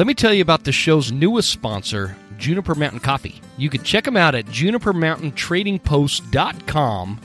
Let me tell you about the show's newest sponsor, Juniper Mountain Coffee. You can check them out at junipermountaintradingpost.com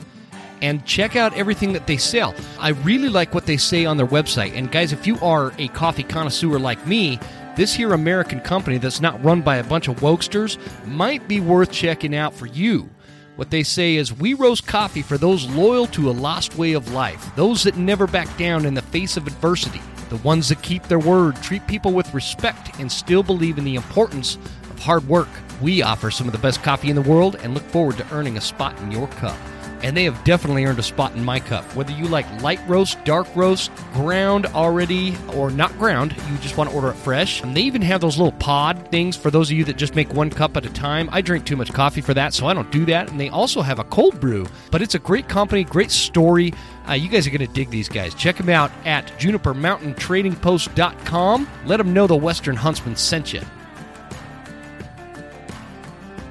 and check out everything that they sell. I really like what they say on their website. And guys, if you are a coffee connoisseur like me, this here American company that's not run by a bunch of wokesters might be worth checking out for you. What they say is, we roast coffee for those loyal to a lost way of life, those that never back down in the face of adversity, the ones that keep their word, treat people with respect, and still believe in the importance of hard work. We offer some of the best coffee in the world and look forward to earning a spot in your cup. And they have definitely earned a spot in my cup. Whether you like light roast, dark roast, ground already, or not ground, you just want to order it fresh. And they even have those little pod things for those of you that just make one cup at a time. I drink too much coffee for that, so I don't do that. And they also have a cold brew, but it's a great company, great story. You guys are going to dig these guys. Check them out at junipermountaintradingpost.com. Let them know the Western Huntsman sent you.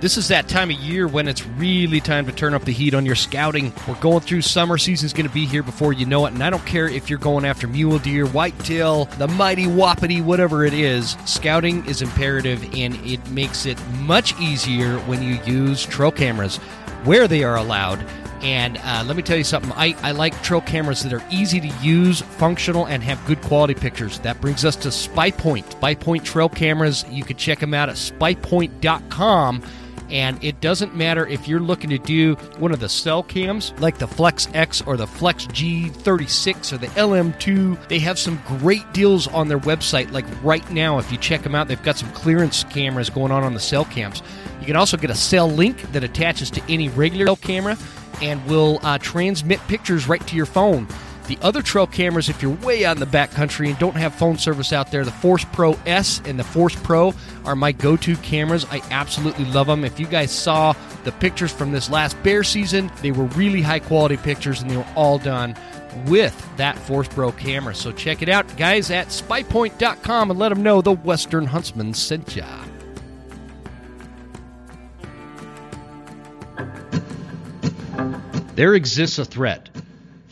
This is that time of year when it's really time to turn up the heat on your scouting. We're going through summer. Season's going to be here before you know it, and I don't care if you're going after mule deer, whitetail, the mighty wapiti, whatever it is. Scouting is imperative, and it makes it much easier when you use trail cameras where they are allowed. And let me tell you something, I like trail cameras that are easy to use, functional, and have good quality pictures. That brings us to SpyPoint. SpyPoint trail cameras, you can check them out at spypoint.com. And it doesn't matter if you're looking to do one of the cell cams like the Flex X or the Flex G36 or the LM2. They have some great deals on their website. Like right now, if you check them out, they've got some clearance cameras going on the cell cams. You can also get a cell link that attaches to any regular cell camera and will transmit pictures right to your phone. The other trail cameras, if you're way out in the backcountry and don't have phone service out there, the Force Pro S and the Force Pro are my go-to cameras. I absolutely love them. If you guys saw the pictures from this last bear season, they were really high-quality pictures, and they were all done with that Force Pro camera. So check it out, guys, at spypoint.com, and let them know the Western Huntsman sent ya. There exists a threat.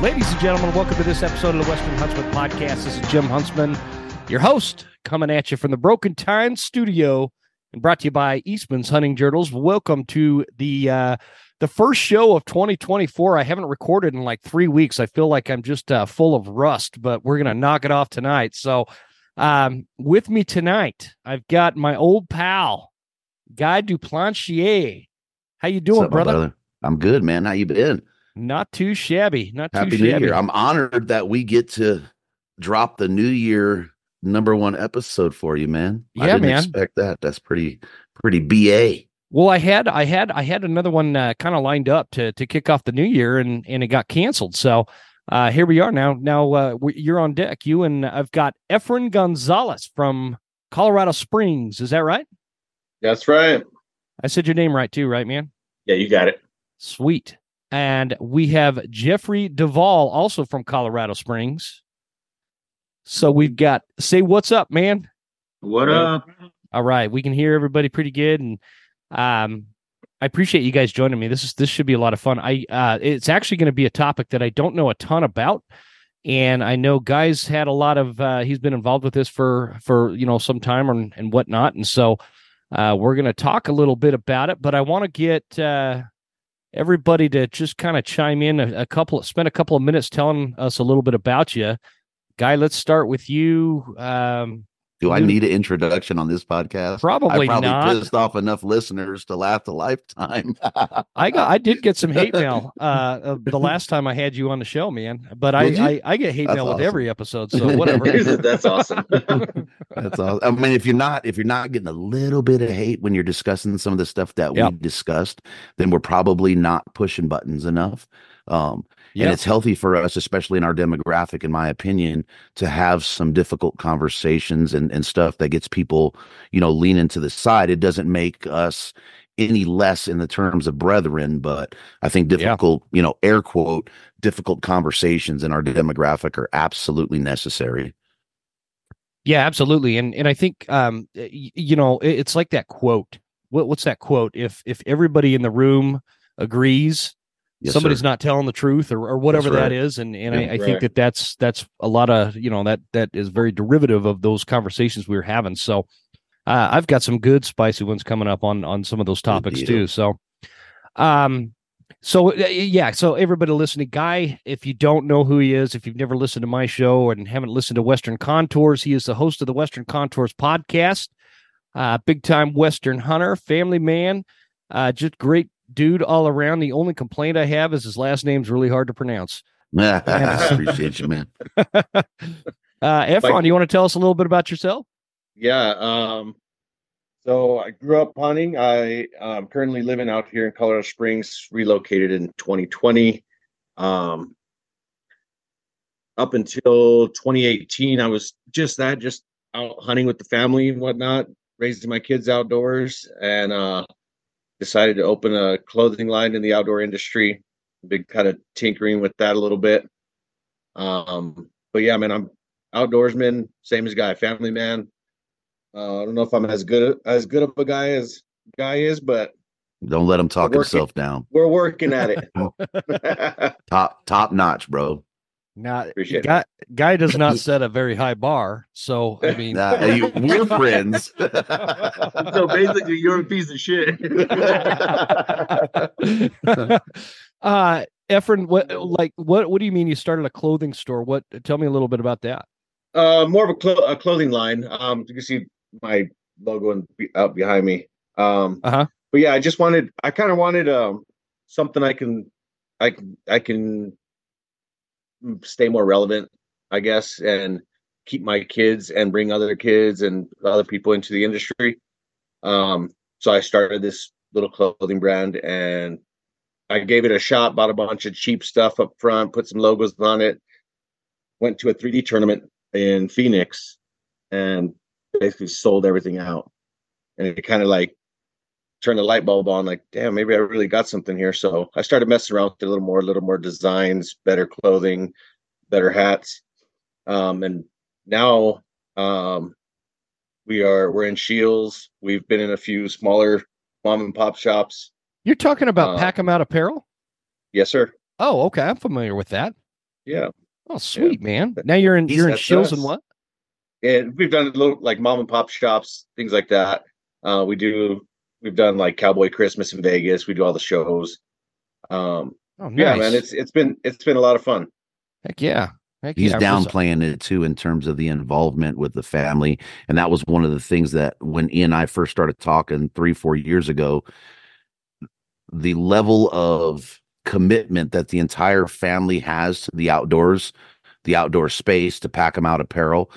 Ladies and gentlemen, welcome to this episode of the Western Huntsman Podcast. This is Jim Huntsman, your host, coming at you from the Broken Time Studio and brought to you by Eastman's Hunting Journals. Welcome to the first show of 2024. I haven't recorded in like 3 weeks. I feel like I'm just full of rust, but we're going to knock it off tonight. So with me tonight, I've got my old pal, Guy Duplantier. How you doing, brother? I'm good, man. How you been? Not too shabby. Not too shabby. Happy New Year. I'm honored that we get to drop the New Year number one episode for you, man. Yeah, I didn't expect that. That's pretty BA. Well, I had another one kind of lined up to kick off the New Year, and it got canceled. So here we are now. Now you're on deck. You and I've got Efren Gonzalez from Colorado Springs. Is that right? That's right. I said your name right too, right, man? Yeah, you got it. Sweet. And we have Jeffrey DeVaul, also from Colorado Springs. So we've got, say what's up, man. What up? All right. We can hear everybody pretty good. And I appreciate you guys joining me. This should be a lot of fun. It's actually going to be a topic that I don't know a ton about. And I know Guy's had a lot of, he's been involved with this for some time and whatnot. And so we're going to talk a little bit about it, but I want to get, everybody to just kind of chime in spend a couple of minutes telling us a little bit about you. Guy, let's start with you. Do I need an introduction on this podcast? Probably not. Pissed off enough listeners to last a lifetime. I did get some hate mail the last time I had you on the show, man. But I get hate mail with every episode, so whatever. That's awesome. That's awesome. I mean, if you're not getting a little bit of hate when you're discussing some of the stuff that we discussed, then we're probably not pushing buttons enough. And it's healthy for us, especially in our demographic, in my opinion, to have some difficult conversations and stuff that gets people, leaning to the side. It doesn't make us any less in the terms of brethren, but I think difficult, air quote, difficult conversations in our demographic are absolutely necessary. Yeah, absolutely. And I think, it's like that quote. What's that quote? If everybody in the room agrees, yes, somebody's not telling the truth or whatever that is. And I think that's a lot of, that is very derivative of those conversations we were having. So I've got some good spicy ones coming up on some of those topics too. So, so everybody listening, Guy, if you don't know who he is, if you've never listened to my show and haven't listened to Western Contours, he is the host of the Western Contours podcast, big time Western hunter, family man, just great dude all around. The only complaint I have is his last name's really hard to pronounce. I appreciate you, man. Efren, you want to tell us a little bit about yourself? Yeah. So I grew up hunting. I currently living out here in Colorado Springs, relocated in 2020. Up until 2018, I was just out hunting with the family and whatnot, raising my kids outdoors, and decided to open a clothing line in the outdoor industry. Been kind of tinkering with that a little bit. But yeah, man, I'm outdoorsman, same as Guy, family man. I don't know if I'm as good of a guy as Guy is, but don't let him talk himself down. We're working at it. top notch, bro. Not Guy does not set a very high bar, so I mean we're friends. So basically, you're a piece of shit. Efren, what do you mean you started a clothing store? What? Tell me a little bit about that. More of a clothing line. You can see my logo out behind me. But yeah, I kind of wanted something I can stay more relevant, I guess, and keep my kids and bring other kids and other people into the industry. So I started this little clothing brand, and I gave it a shot, bought a bunch of cheap stuff up front, put some logos on it, went to a 3D tournament in Phoenix and basically sold everything out. And it kind of like turned the light bulb on, like, damn, maybe I really got something here. So I started messing around with it a little more designs, better clothing, better hats. And now we're in Shields. We've been in a few smaller mom and pop shops. You're talking about Pack Em Out Apparel? Yes, sir. Oh, okay. I'm familiar with that. Yeah. Oh, sweet, man. Now you're in Shields and what? And we've done a little like mom and pop shops, things like that. We've done like Cowboy Christmas in Vegas. We do all the shows. Nice. Yeah, man, it's been a lot of fun. Heck yeah. He's downplaying it too in terms of the involvement with the family. And that was one of the things that when Ian and I first started talking 3-4 years ago, the level of commitment that the entire family has to the outdoors, the outdoor space, to Pack Em Out Apparel,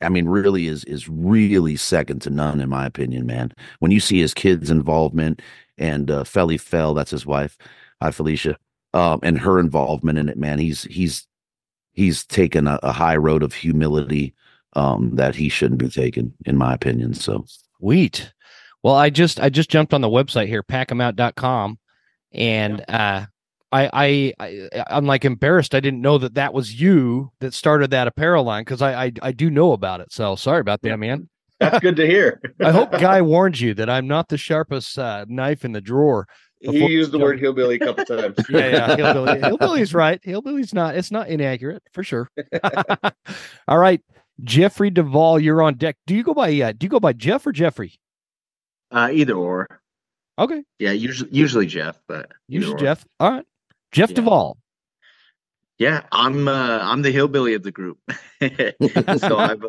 I mean, really is really second to none, in my opinion, man. When you see his kids' involvement and Felly Fell, that's his wife, hi Felicia, and her involvement in it, man, he's taken a high road of humility that he shouldn't be taking, in my opinion. So sweet. Well, I just jumped on the website here, packemout.com, and I'm like embarrassed. I didn't know that was you that started that apparel line, because I do know about it. So sorry about that, man. That's good to hear. I hope Guy warned you that I'm not the sharpest knife in the drawer. He used the word hillbilly a couple times. Yeah, hillbilly. Hillbilly's right. Hillbilly's not. It's not inaccurate for sure. All right, Jeffrey DeVaul, you're on deck. Do you go by Jeff or Jeffrey? Either or. Okay. Yeah, usually Jeff, but usually Jeff. All right. Jeff DeVaul. Yeah, I'm the hillbilly of the group. So I've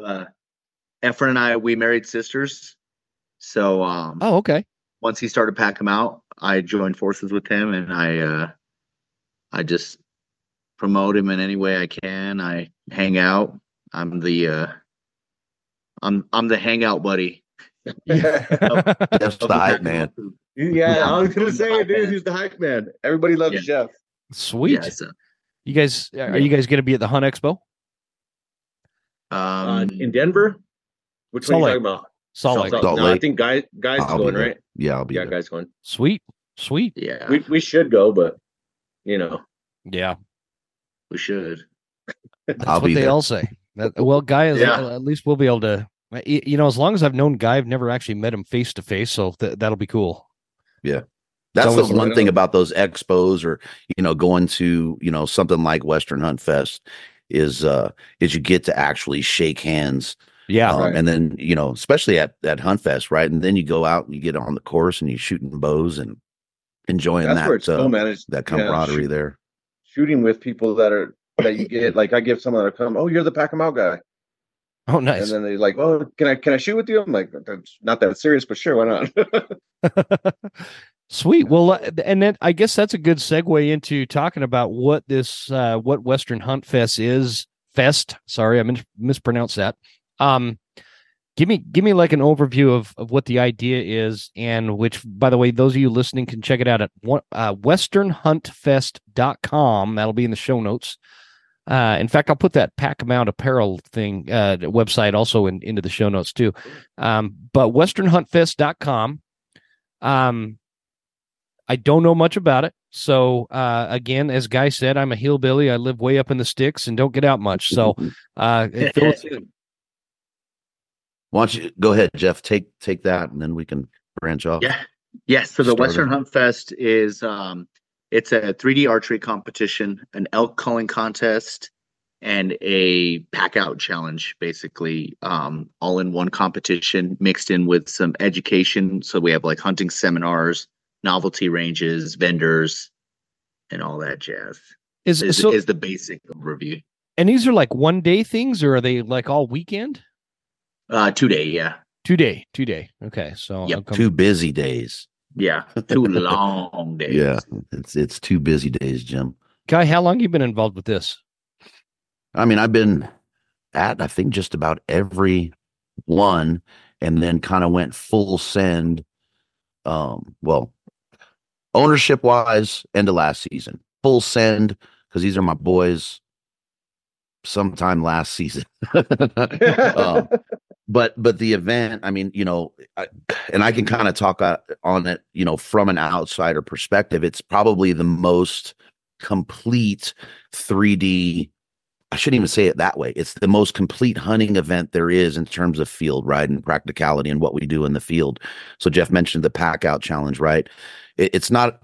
Efren and I, we married sisters. So, oh, okay. Once he started Pack Em Out, I joined forces with him, and I just promote him in any way I can. I hang out. I'm the hangout buddy. Yeah. Jeff's the hype man. Yeah, I was gonna say, dude, he's the hype man. Everybody loves Jeff. Sweet. Yeah, so, you guys, are you guys gonna be at the Hunt Expo? In Denver? Which one are you talking about? Salt Lake. No, I think Guy's going, right? Yeah, I'll be there. Guy's going. Sweet. Yeah, we should go, but you know. Yeah, we should. That's I'll what be they there. All say. Well, Guy is at least we'll be able to. You know, as long as I've known Guy, I've never actually met him face to face, so that'll be cool. Yeah, that's the one thing about those expos, or you know, going to something like Western Hunt Fest is you get to actually shake hands. Yeah, right. And then especially at Hunt Fest, right? And then you go out and you get on the course and you shooting bows and enjoying that's that. Where it's so managed, that camaraderie there. Shooting with people that you get, like I give someone that come, oh, you're the Pack Em Out guy. Oh, nice. And then they're like, well, can I shoot with you? I'm like, that's not that serious, but sure, why not? Sweet. Well, and then I guess that's a good segue into talking about what this, what Western Hunt Fest is. Sorry, I mispronounced that. Give me like an overview of what the idea is, and which, by the way, those of you listening can check it out at westernhuntfest.com. That'll be in the show notes. In fact, I'll put that Pack Em Out Apparel thing website also into the show notes too. But westernhuntfest.com. I don't know much about it. So again, as Guy said, I'm a hillbilly. I live way up in the sticks and don't get out much. So why don't you go ahead, Jeff? Take that, and then we can branch off. Yeah. Yes. So the Western Hunt Fest is it's a 3D archery competition, an elk culling contest, and a pack out challenge, basically, all in one competition mixed in with some education. So we have like hunting seminars, novelty ranges, vendors, and all that jazz. Is the basic overview. And these are like 1-day things, or are they like all weekend? 2-day, yeah. 2-day. Okay, so yep. 2 busy days. Yeah, 2 long days. Yeah, it's 2 busy days, Jim. Guy, how long you been involved with this? I mean, I've been at, I think, just about every one, and then kind of went full send. Well, ownership wise, end of last season, full send, because these are my boys. Sometime last season. But the event, I mean, and I can kind of talk on it, from an outsider perspective. It's probably the most complete 3D. I shouldn't even say it that way. It's the most complete hunting event there is in terms of field, right, and practicality and what we do in the field. So Jeff mentioned the pack out challenge, right? It's not.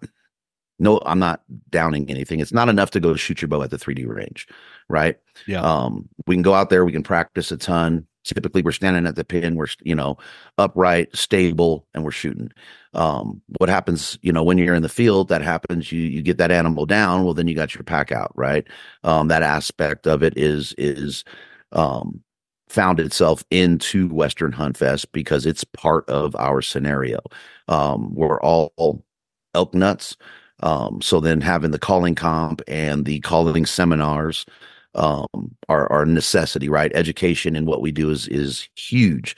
No, I'm not downing anything. It's not enough to go shoot your bow at the 3D range, right? Yeah. We can go out there. We can practice a ton. Typically, we're standing at the pin. We're, upright, stable, and we're shooting. What happens, when you're in the field, that happens. You get that animal down. Well, then you got your pack out, right? That aspect of it is found itself into Western Hunt Fest because it's part of our scenario. We're all elk nuts. So then having the calling comp and the calling seminars are a necessity, right? Education and what we do is huge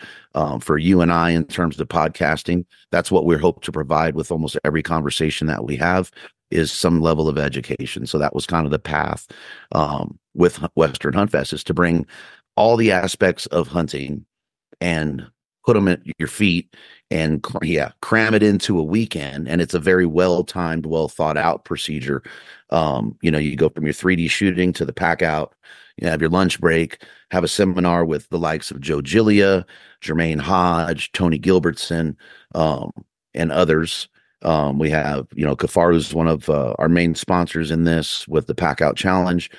for you and I in terms of podcasting. That's what we hope to provide with almost every conversation that we have is some level of education. So that was kind of the path with Western Hunt Fest, is to bring all the aspects of hunting and put them at your feet and cram it into a weekend. And it's a very well-timed, well-thought-out procedure. You go from your 3D shooting to the pack out, have your lunch break, have a seminar with the likes of Joe Giglia, Jermaine Hodge, Tony Gilbertson, and others. We have, Kafaru's one of our main sponsors in this with the pack out challenge.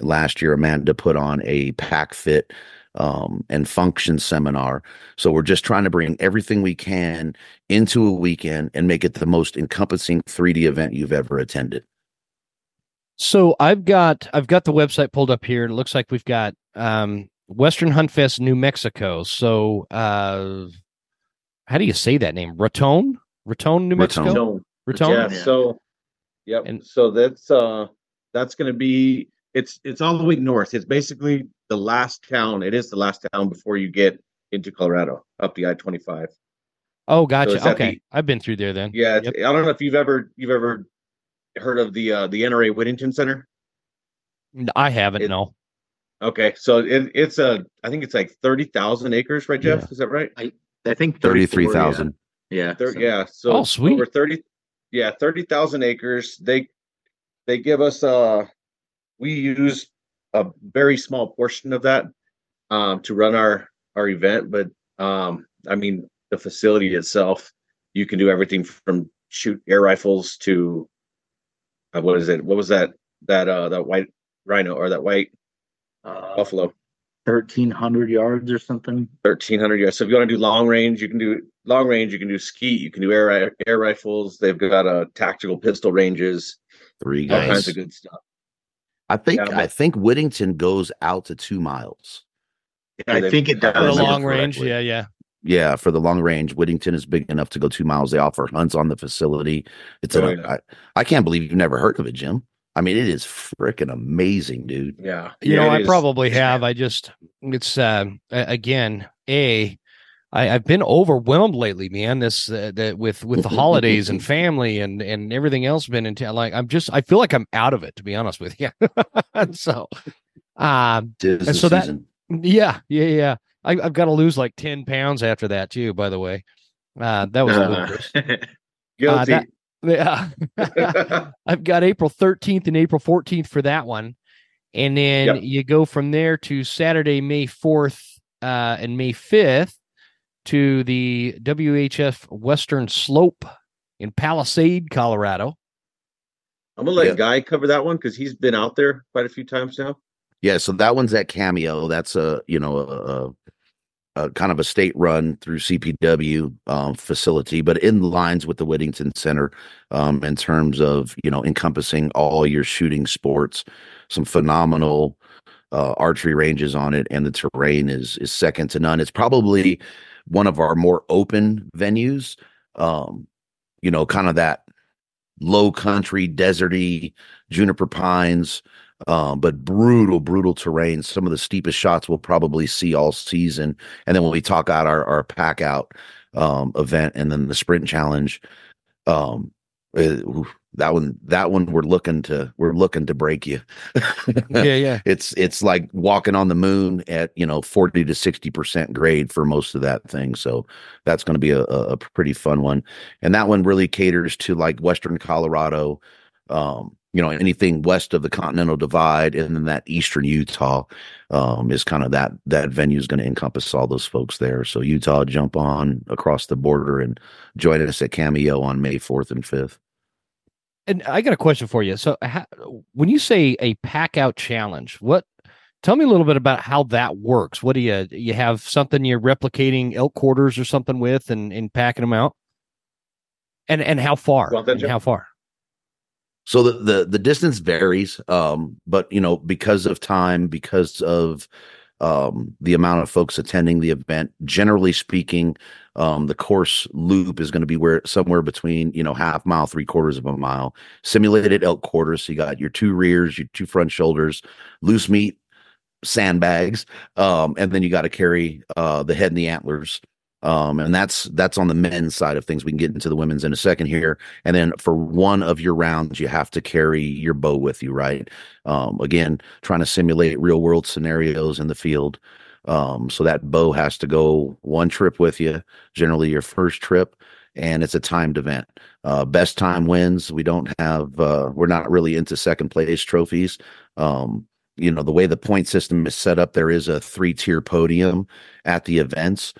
Last year, Amanda put on a pack fit and function seminar. So we're just trying to bring everything we can into a weekend and make it the most encompassing 3D event you've ever attended. So I've got the website pulled up here. It looks like we've got Western Hunt Fest, New Mexico. So how do you say that name? Raton? Raton, New Mexico? Raton? Yeah, so, yep. And, so that's going to be, it's all the way north. It's basically the last town. It is the last town before you get into Colorado, up the I-25. Oh, gotcha. So okay. I've been through there then. Yeah. Yep. I don't know if you've ever heard of the NRA Whittington Center. I haven't. No. Okay. So it's like 30,000 acres, right, Jeff? Yeah. Is that right? I think 33,000. Yeah. Yeah. So oh, sweet. Over 30,000 acres. They give us, we use a very small portion of that, to run our event. But, I mean, the facility itself, you can do everything from shoot air rifles to that white rhino or that white buffalo, 1300 yards or something. 1300 yards. So if you want to do long range, you can do skeet, you can do air rifles. They've got tactical pistol ranges, all kinds of good stuff. I think Whittington goes out to 2 miles. Yeah, I think it does. For the long range, correctly. Yeah. Yeah, for the long range, Whittington is big enough to go 2 miles. They offer hunts on the facility. It's I can't believe you've never heard of it, Jim. I mean, it is freaking amazing, dude. Yeah. I probably have. I just, it's, again, I've been overwhelmed lately, man, this, with the holidays and family and everything else been into, like, I feel like I'm out of it, to be honest with you. So, and so that, yeah. I've got to lose like 10 pounds after that too, by the way. That was guilty. I've got April 13th and April 14th for that one. And then you go from there to Saturday, May 4th and May 5th to the WHF Western Slope in Palisade, Colorado. I'm going to let Guy cover that one because he's been out there quite a few times now. Yeah, so that one's at Cameo. That's a kind of a state run through CPW facility, but in lines with the Whittington Center in terms of encompassing all your shooting sports. Some phenomenal archery ranges on it, and the terrain is second to none. It's probably one of our more open venues. Kind of that low country, deserty juniper pines. But brutal terrain. Some of the steepest shots we'll probably see all season. And then when we talk out our pack out event and then the sprint challenge, that one we're looking to break you. yeah. It's like walking on the moon at 40 to 60% grade for most of that thing. So that's going to be a pretty fun one. And that one really caters to like Western Colorado. Anything west of the Continental Divide, and then that eastern Utah is kind of that venue is going to encompass all those folks there. So Utah, jump on across the border and join us at Cameo on May 4th and 5th. And I got a question for you. So when you say a pack out challenge, tell me a little bit about how that works. What do you have something you're replicating elk quarters or something with and packing them out? And how far? So the distance varies, but because of time, because of the amount of folks attending the event, generally speaking, the course loop is going to be somewhere between half mile, 3/4 of a mile. Simulated elk quarters, so you got your two rears, your two front shoulders, loose meat, sandbags, and then you got to carry the head and the antlers. And that's on the men's side of things. We can get into the women's in a second here. And then for one of your rounds, you have to carry your bow with you, right? Again, trying to simulate real world scenarios in the field. So that bow has to go one trip with you, generally your first trip, and it's a timed event. Best time wins. We don't have, we're not really into second place trophies. The way the point system is set up, there is a 3-tier podium at the events.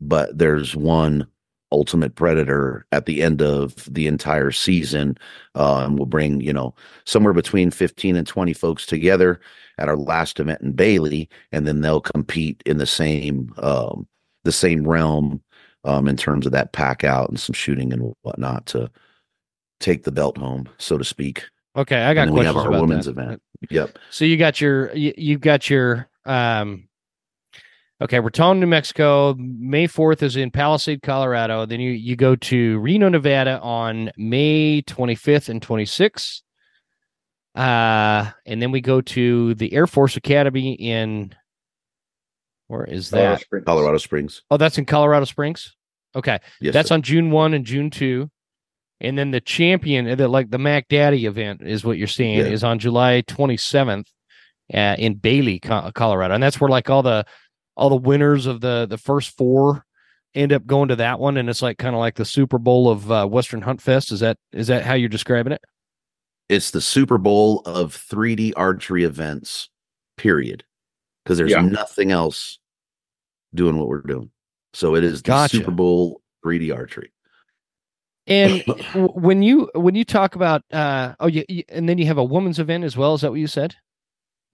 But there's one ultimate predator at the end of the entire season, and we'll bring, somewhere between 15 and 20 folks together at our last event in Bailey, and then they'll compete in the same realm, in terms of that pack out and some shooting and whatnot to take the belt home, so to speak. Okay, I got questions about that. We have our women's event. Yep. So you got your Okay, Raton, New Mexico. May 4th is in Palisade, Colorado. Then you go to Reno, Nevada on May 25th and 26th. And then we go to the Air Force Academy in, where is that? Colorado Springs. Oh, that's in Colorado Springs? Okay. Yes, that's on June 1 and June 2. And then the champion, the Mac Daddy event is what you're seeing, is on July 27th in Bailey, Colorado. And that's where all the winners of the first four end up going to that one. And it's kind of like the Super Bowl of Western Hunt Fest. Is that how you're describing it? It's the Super Bowl of 3D archery events, period. Because there's nothing else doing what we're doing. So it is the Super Bowl 3D archery. And when you talk about, and then you have a women's event as well. Is that what you said?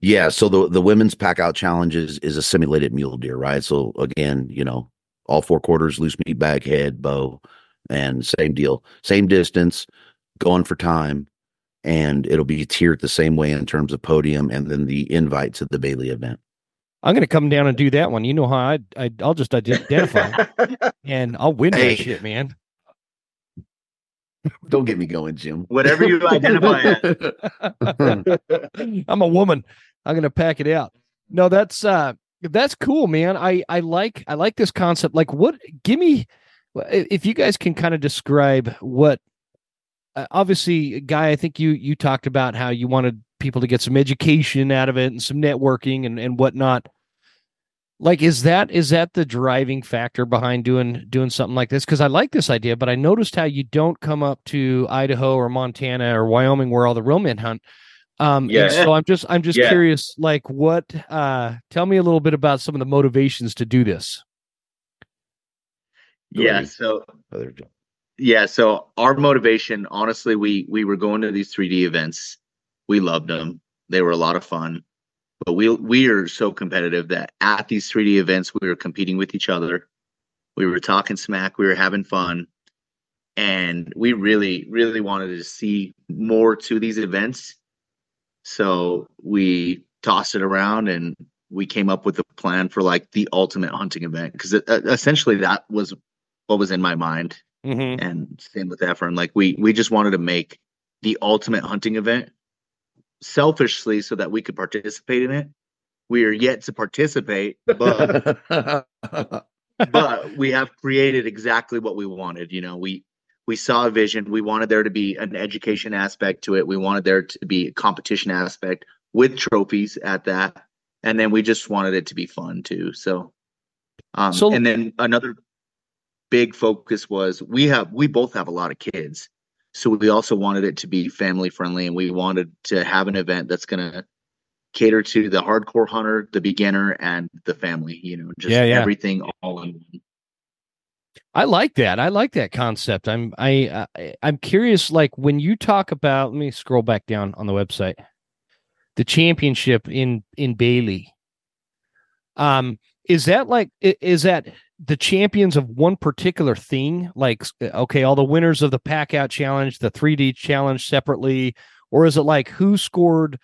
Yeah, so the women's pack out challenge is a simulated mule deer, right? So again, all four quarters, loose meat bag, head, bow, and same deal, same distance, going for time, and it'll be tiered the same way in terms of podium and then the invite to the Bailey event. I'm going to come down and do that one. You know how I'll just identify and I'll win that shit, man. Don't get me going, Jim. Whatever you identify as. I'm a woman. I'm gonna pack it out. No, that's cool, man. I like this concept. If you guys can kind of describe what, obviously, Guy, I think you talked about how you wanted people to get some education out of it and some networking and whatnot. Is that the driving factor behind doing something like this? Because I like this idea, but I noticed how you don't come up to Idaho or Montana or Wyoming where all the real men hunt. So I'm just curious, what? Tell me a little bit about some of the motivations to do this. So our motivation, honestly, we were going to these 3D events. We loved them. They were a lot of fun. But we are so competitive that at these 3D events, we were competing with each other. We were talking smack. We were having fun. And we really, really wanted to see more to these events. So we tossed it around and we came up with a plan for the ultimate hunting event. Because essentially that was what was in my mind. Mm-hmm. And same with Efren. We just wanted to make the ultimate hunting event. Selfishly, so that we could participate in it. We are yet to participate, but we have created exactly what we wanted. We saw a vision. We wanted there to be an education aspect to it. We wanted there to be a competition aspect with trophies at that, and then we just wanted it to be fun too. So and then another big focus was we both have a lot of kids. So we also wanted it to be family friendly, and we wanted to have an event that's going to cater to the hardcore hunter, the beginner, and the family, everything all in one. I like that. I like that concept. I'm curious, when you talk about, let me scroll back down on the website, the championship in Bailey. Is that the champions of one particular thing? All the winners of the pack out challenge, the 3D challenge separately, or is it who scored,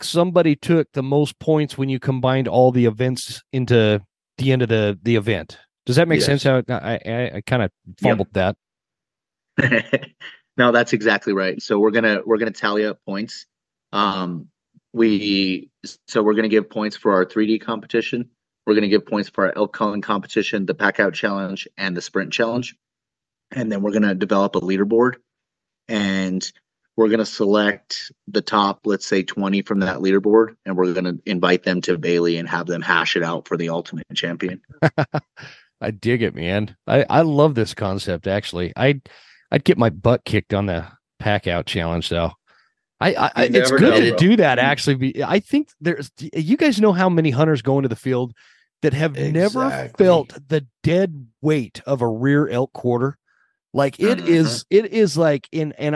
somebody took the most points when you combined all the events into the end of the event? Does that make sense? How I kind of fumbled that. No, that's exactly right. So we're going to tally up points. We're going to give points for our 3D competition. We're going to give points for our elk calling competition, the pack out challenge, and the sprint challenge. And then we're going to develop a leaderboard, and we're going to select the top, let's say 20 from that leaderboard. And we're going to invite them to Bailey and have them hash it out for the ultimate champion. I dig it, man. I love this concept. Actually, I'd get my butt kicked on the pack out challenge though. It's good to do that. Actually, I think you guys know how many hunters go into the field that have never felt the dead weight of a rear elk quarter. It is, and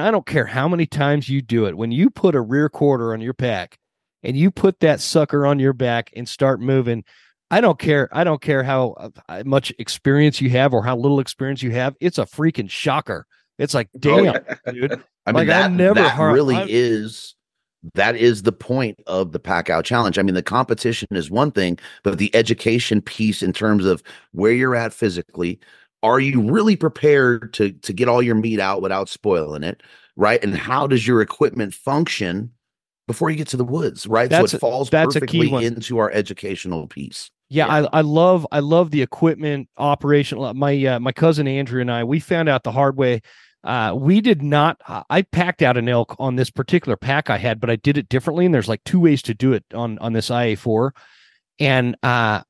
I don't care how many times you do it. When you put a rear quarter on your pack and you put that sucker on your back and start moving, I don't care how much experience you have or how little experience you have. It's a freaking shocker. It's damn, dude. I mean, that really is that is the point of the Pack Out Challenge. I mean, the competition is one thing, but the education piece in terms of where you're at physically, are you really prepared to get all your meat out without spoiling it, right? And how does your equipment function before you get to the woods, right? So it falls perfectly into our educational piece. Yeah, yeah. I love the equipment operational. My cousin Andrew and I, we found out the hard way. I packed out an elk on this particular pack I had, but I did it differently. And there's like two ways to do it on this IA4. And I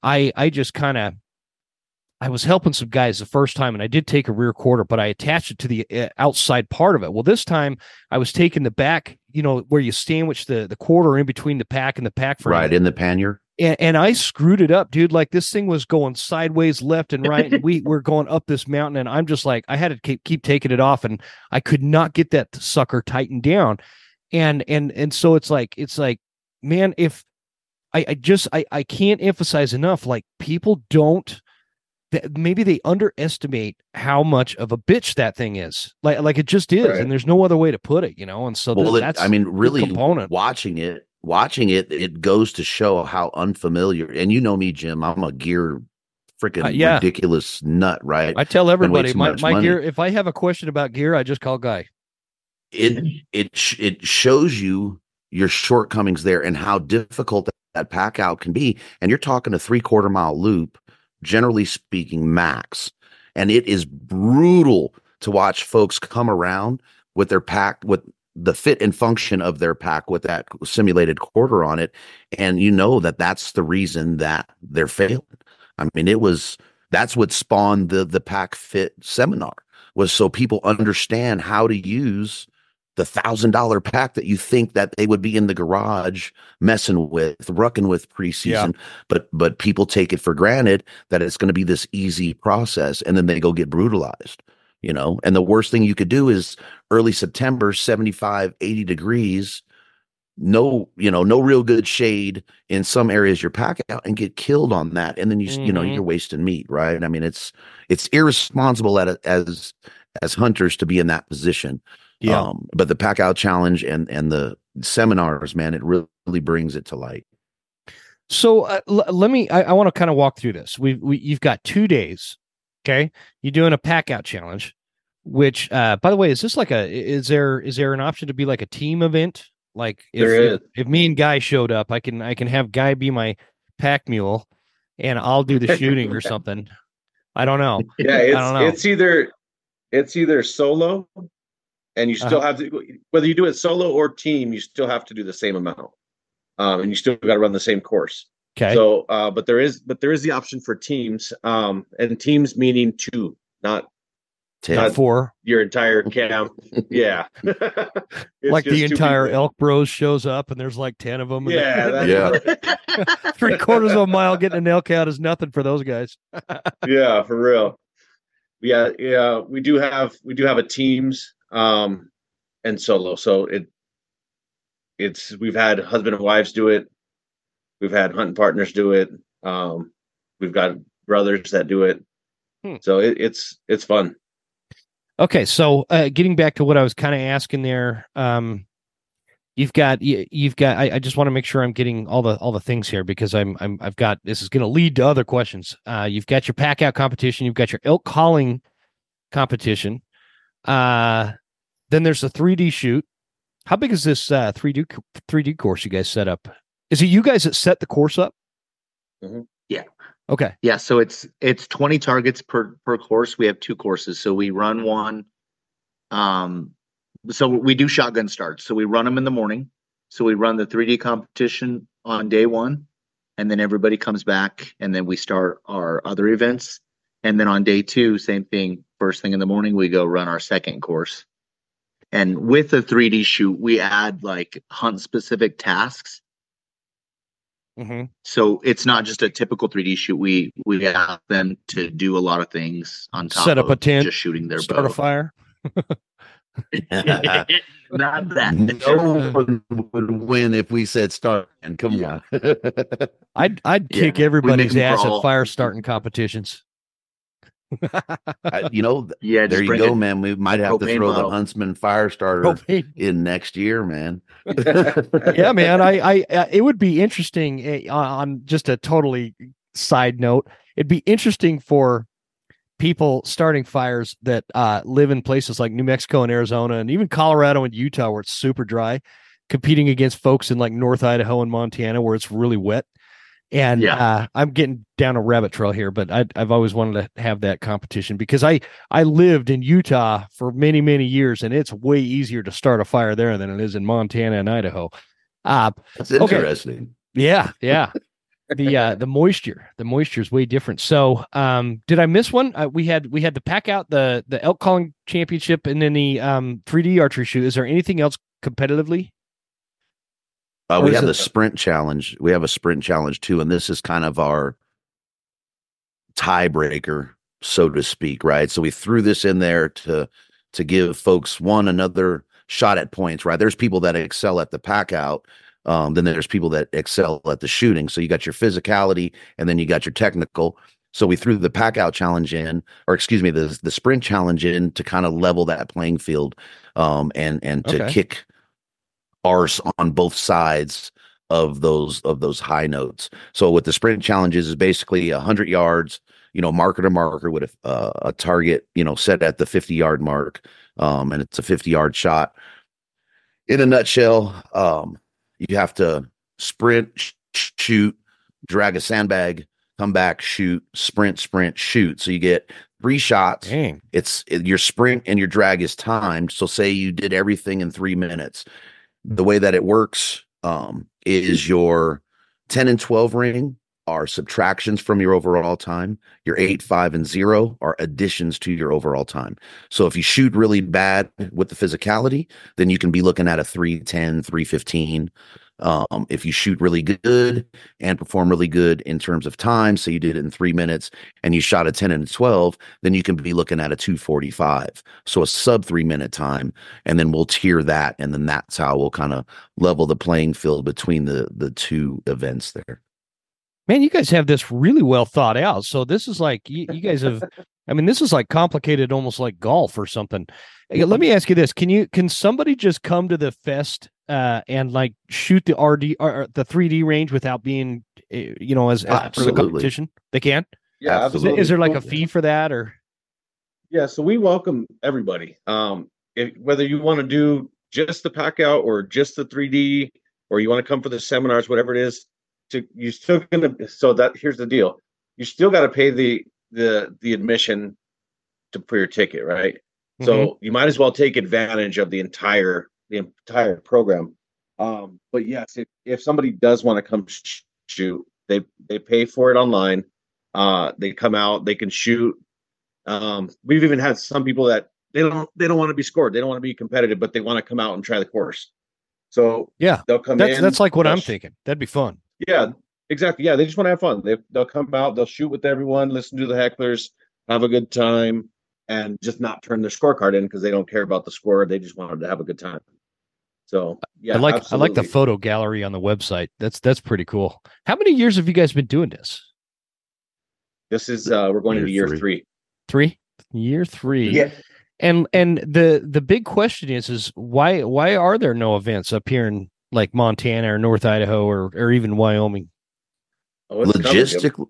was helping some guys the first time, and I did take a rear quarter, but I attached it to the outside part of it. Well, this time I was taking the back, you know, where you sandwich the quarter in between the pack and the pack frame. Right, in the pannier. And I screwed it up, dude. Like, this thing was going sideways, left and right. And we're going up this mountain, and I'm just like, I had to keep taking it off, and I could not get that sucker tightened down. And so it's like, man, if I can't emphasize enough, like, people don't. Maybe they underestimate how much of a bitch that thing is. Like it just is, right. And there's no other way to put it, you know. And so that's. I mean, really, watching it, it goes to show how unfamiliar. And you know me, Jim. I'm a gear freaking ridiculous nut, right? I tell everybody my gear. If I have a question about gear, I just call Guy. It shows you your shortcomings there and how difficult that pack out can be. And you're talking a 3/4 mile loop. Generally speaking, max. And it is brutal to watch folks come around with their pack, with the fit and function of their pack with that simulated quarter on it. And you know that's the reason that they're failing. I mean, that's what spawned the pack fit seminar, was so people understand how to use the $1,000 pack that you think that they would be in the garage messing with, rucking with preseason, but people take it for granted that it's going to be this easy process, and then they go get brutalized, you know. And the worst thing you could do is early September, 75, 80 degrees, no real good shade in some areas, your pack out and get killed on that, and then you're wasting meat, right? And I mean, it's irresponsible as hunters to be in that position. Yeah. But the Pack Out Challenge and the seminars, man, it really brings it to light. So I want to kind of walk through this. You've got 2 days. Okay. You're doing a Pack Out Challenge, which, by the way, is this like is there an option to be like a team event? Like if me and Guy showed up, I can have Guy be my pack mule and I'll do the shooting or something. I don't know. Yeah. I don't know. It's either solo. And you still have to, whether you do it solo or team, you still have to do the same amount, and you still got to run the same course. Okay. So, but there is the option for teams, and teams meaning two, not 4. Your entire camp. Yeah. Like the entire Elk Bros shows up, and there's like 10 of them. And yeah. 3/4 of a mile getting an elk out is nothing for those guys. Yeah, for real. Yeah. We do have a teams. And solo. So we've had husband and wives do it. We've had hunting partners do it. We've got brothers that do it. So it's fun. Okay. So, getting back to what I was kind of asking there, I just want to make sure I'm getting all the things here, because this is going to lead to other questions. You've got your pack out competition. You've got your elk calling competition. Then there's the 3D shoot. How big is this 3D course you guys set up? Is it you guys that set the course up? Mm-hmm. Yeah. Okay. Yeah. So it's 20 targets per course. We have two courses. So we run one. So we do shotgun starts. So we run them in the morning. So we run the 3D competition on day one, and then everybody comes back, and then we start our other events. And then on day two, same thing. First thing in the morning, we go run our second course. And with the 3D shoot, we add like hunt specific tasks. Mm-hmm. So it's not just a typical 3D shoot. We ask them to do a lot of things on top. Set up a tent, just shooting their bow. Start a fire. Not that. No one would win if we said start. And come on, I'd kick everybody's ass at fire starting competitions. Yeah, there you go, man. We might have to throw the Huntsman fire starter in next year, man. Yeah, man. I it would be interesting on just a totally side note. It'd be interesting for people starting fires that live in places like New Mexico and Arizona and even Colorado and Utah where it's super dry, competing against folks in like North Idaho and Montana where it's really wet. And I'm getting down a rabbit trail here, but I've always wanted to have that competition because I lived in Utah for many, many years, and it's way easier to start a fire there than it is in Montana and Idaho. That's interesting. Yeah, yeah. The moisture is way different. So did I miss one? We had the pack out, the elk calling championship, and then the 3D archery shoot. Is there anything else competitively? We have the sprint challenge. We have a sprint challenge too, and this is kind of our tiebreaker, so to speak, right? So we threw this in there to give folks another shot at points, right? There's people that excel at the pack out, then there's people that excel at the shooting. So you got your physicality, and then you got your technical. So we threw the pack out challenge in, the sprint challenge in to kind of level that playing field, and to kick arse on both sides of those high notes. So with the sprint challenges is basically 100 yards, marker to marker with a target, set at the 50-yard mark. And it's a 50-yard shot. In a nutshell, you have to sprint, shoot, drag a sandbag, come back, shoot, sprint, shoot. So you get 3 shots. Dang. Your sprint and your drag is timed. So say you did everything in 3 minutes. The way that it works is your 10 and 12 ring are subtractions from your overall time. Your 8, 5, and 0 are additions to your overall time. So if you shoot really bad with the physicality, then you can be looking at a 310, 315. If you shoot really good and perform really good in terms of time, so you did it in 3 minutes and you shot a 10 and a 12, then you can be looking at a 245. So a sub 3 minute time, and then we'll tier that. And then that's how we'll kind of level the playing field between the two events there. Man, you guys have this really well thought out. So this is like, you guys have, this is like complicated, almost like golf or something. Let me ask you this. Can somebody just come to the fest and like shoot the the 3D range without being, as for the competition? They can? Yeah, absolutely. Is there like a fee for that or? Yeah. So we welcome everybody. Whether you want to do just the pack out or just the 3D, or you want to come for the seminars, whatever it is, here's the deal. You still got to pay the admission for your ticket, right? Mm-hmm. So you might as well take advantage of the entire program. But yes, if somebody does want to come shoot, they pay for it online. They come out, they can shoot. We've even had some people that they don't want to be scored. They don't want to be competitive, but they want to come out and try the course. So yeah, they'll come in. That's like what I'm thinking. That'd be fun. Yeah, exactly. Yeah. They just want to have fun. They'll come out, they'll shoot with everyone, listen to the hecklers, have a good time, and just not turn their scorecard in because they don't care about the score. They just wanted to have a good time. So yeah, I like the photo gallery on the website. That's pretty cool. How many years have you guys been doing this? This is we're going into year three. Year three. Yeah. And the big question is why are there no events up here in like Montana or North Idaho or even Wyoming? Oh, logistically,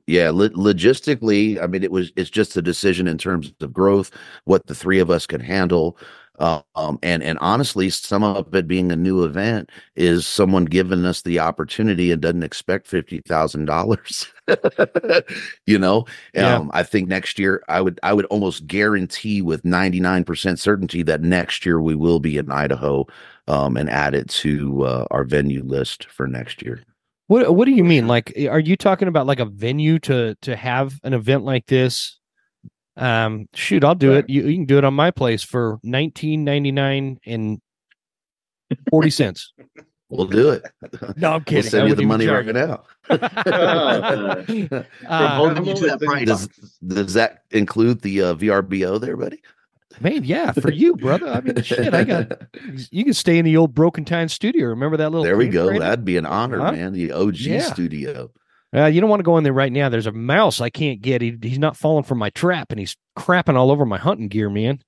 it's just a decision in terms of growth, what the three of us could handle. And honestly, some of it being a new event is someone giving us the opportunity and doesn't expect $50,000, Yeah. I think next year I would almost guarantee with 99% certainty that next year we will be in Idaho, and add it to our venue list for next year. What do you mean? Like, are you talking about like a venue to have an event like this? Shoot, I'll do it. You can do it on my place for $19.99 and 40 cents. We'll do it. No, I'm kidding. We'll send you the money right now. Does that include the VRBO there, buddy? Man, yeah, for you, brother. You can stay in the old Broken Time studio. Remember that little? There we go. That'd be an honor, man. The OG studio. You don't want to go in there right now. There's a mouse I can't get. He's not falling from my trap, and he's crapping all over my hunting gear, man.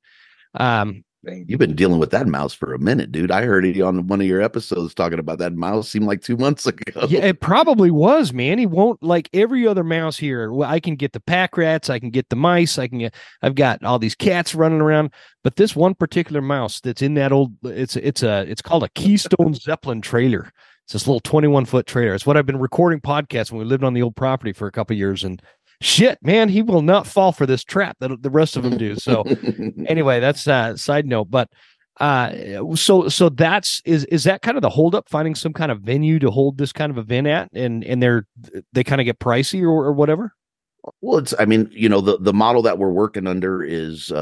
You've been dealing with that mouse for a minute, dude. I heard it on one of your episodes talking about that mouse seemed like 2 months ago. Yeah, it probably was, man. He won't, like every other mouse here. I can get the pack rats. I can get the mice. I've got all these cats running around, but this one particular mouse that's in that old, it's called a Keystone Zeppelin trailer. It's this little 21-foot trailer. It's what I've been recording podcasts when we lived on the old property for a couple of years, and shit, man, he will not fall for this trap that the rest of them do. So anyway, that's a side note, but so that's, is that kind of the holdup, finding some kind of venue to hold this kind of event at, and they kind of get pricey or whatever? Well, it's, I mean, you know, the model that we're working under is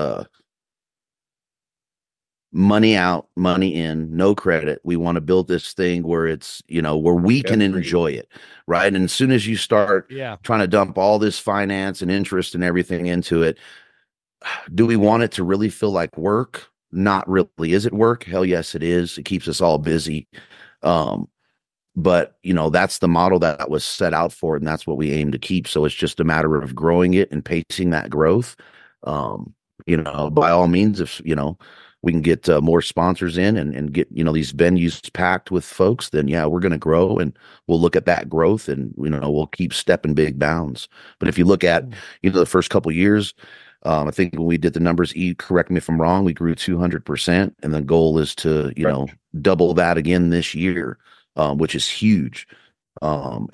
money out, money in, no credit. We want to build this thing where it's, you know, where we can enjoy it, right? And as soon as you start trying to dump all this finance and interest and everything into it, do we want it to really feel like work? Not really. Is it work? Hell yes, it is. It keeps us all busy. But, you know, that's the model that was set out for it, and that's what we aim to keep. So it's just a matter of growing it and pacing that growth. You know, by all means, if, you know, we can get more sponsors in and get, you know, these venues packed with folks, then yeah, we're going to grow, and we'll look at that growth, and, you know, we'll keep stepping big bounds. But if you look at, you know, the first couple of years, I think when we did the numbers, correct me if I'm wrong, we grew 200%, and the goal is to, you know, double that again this year, which is huge. And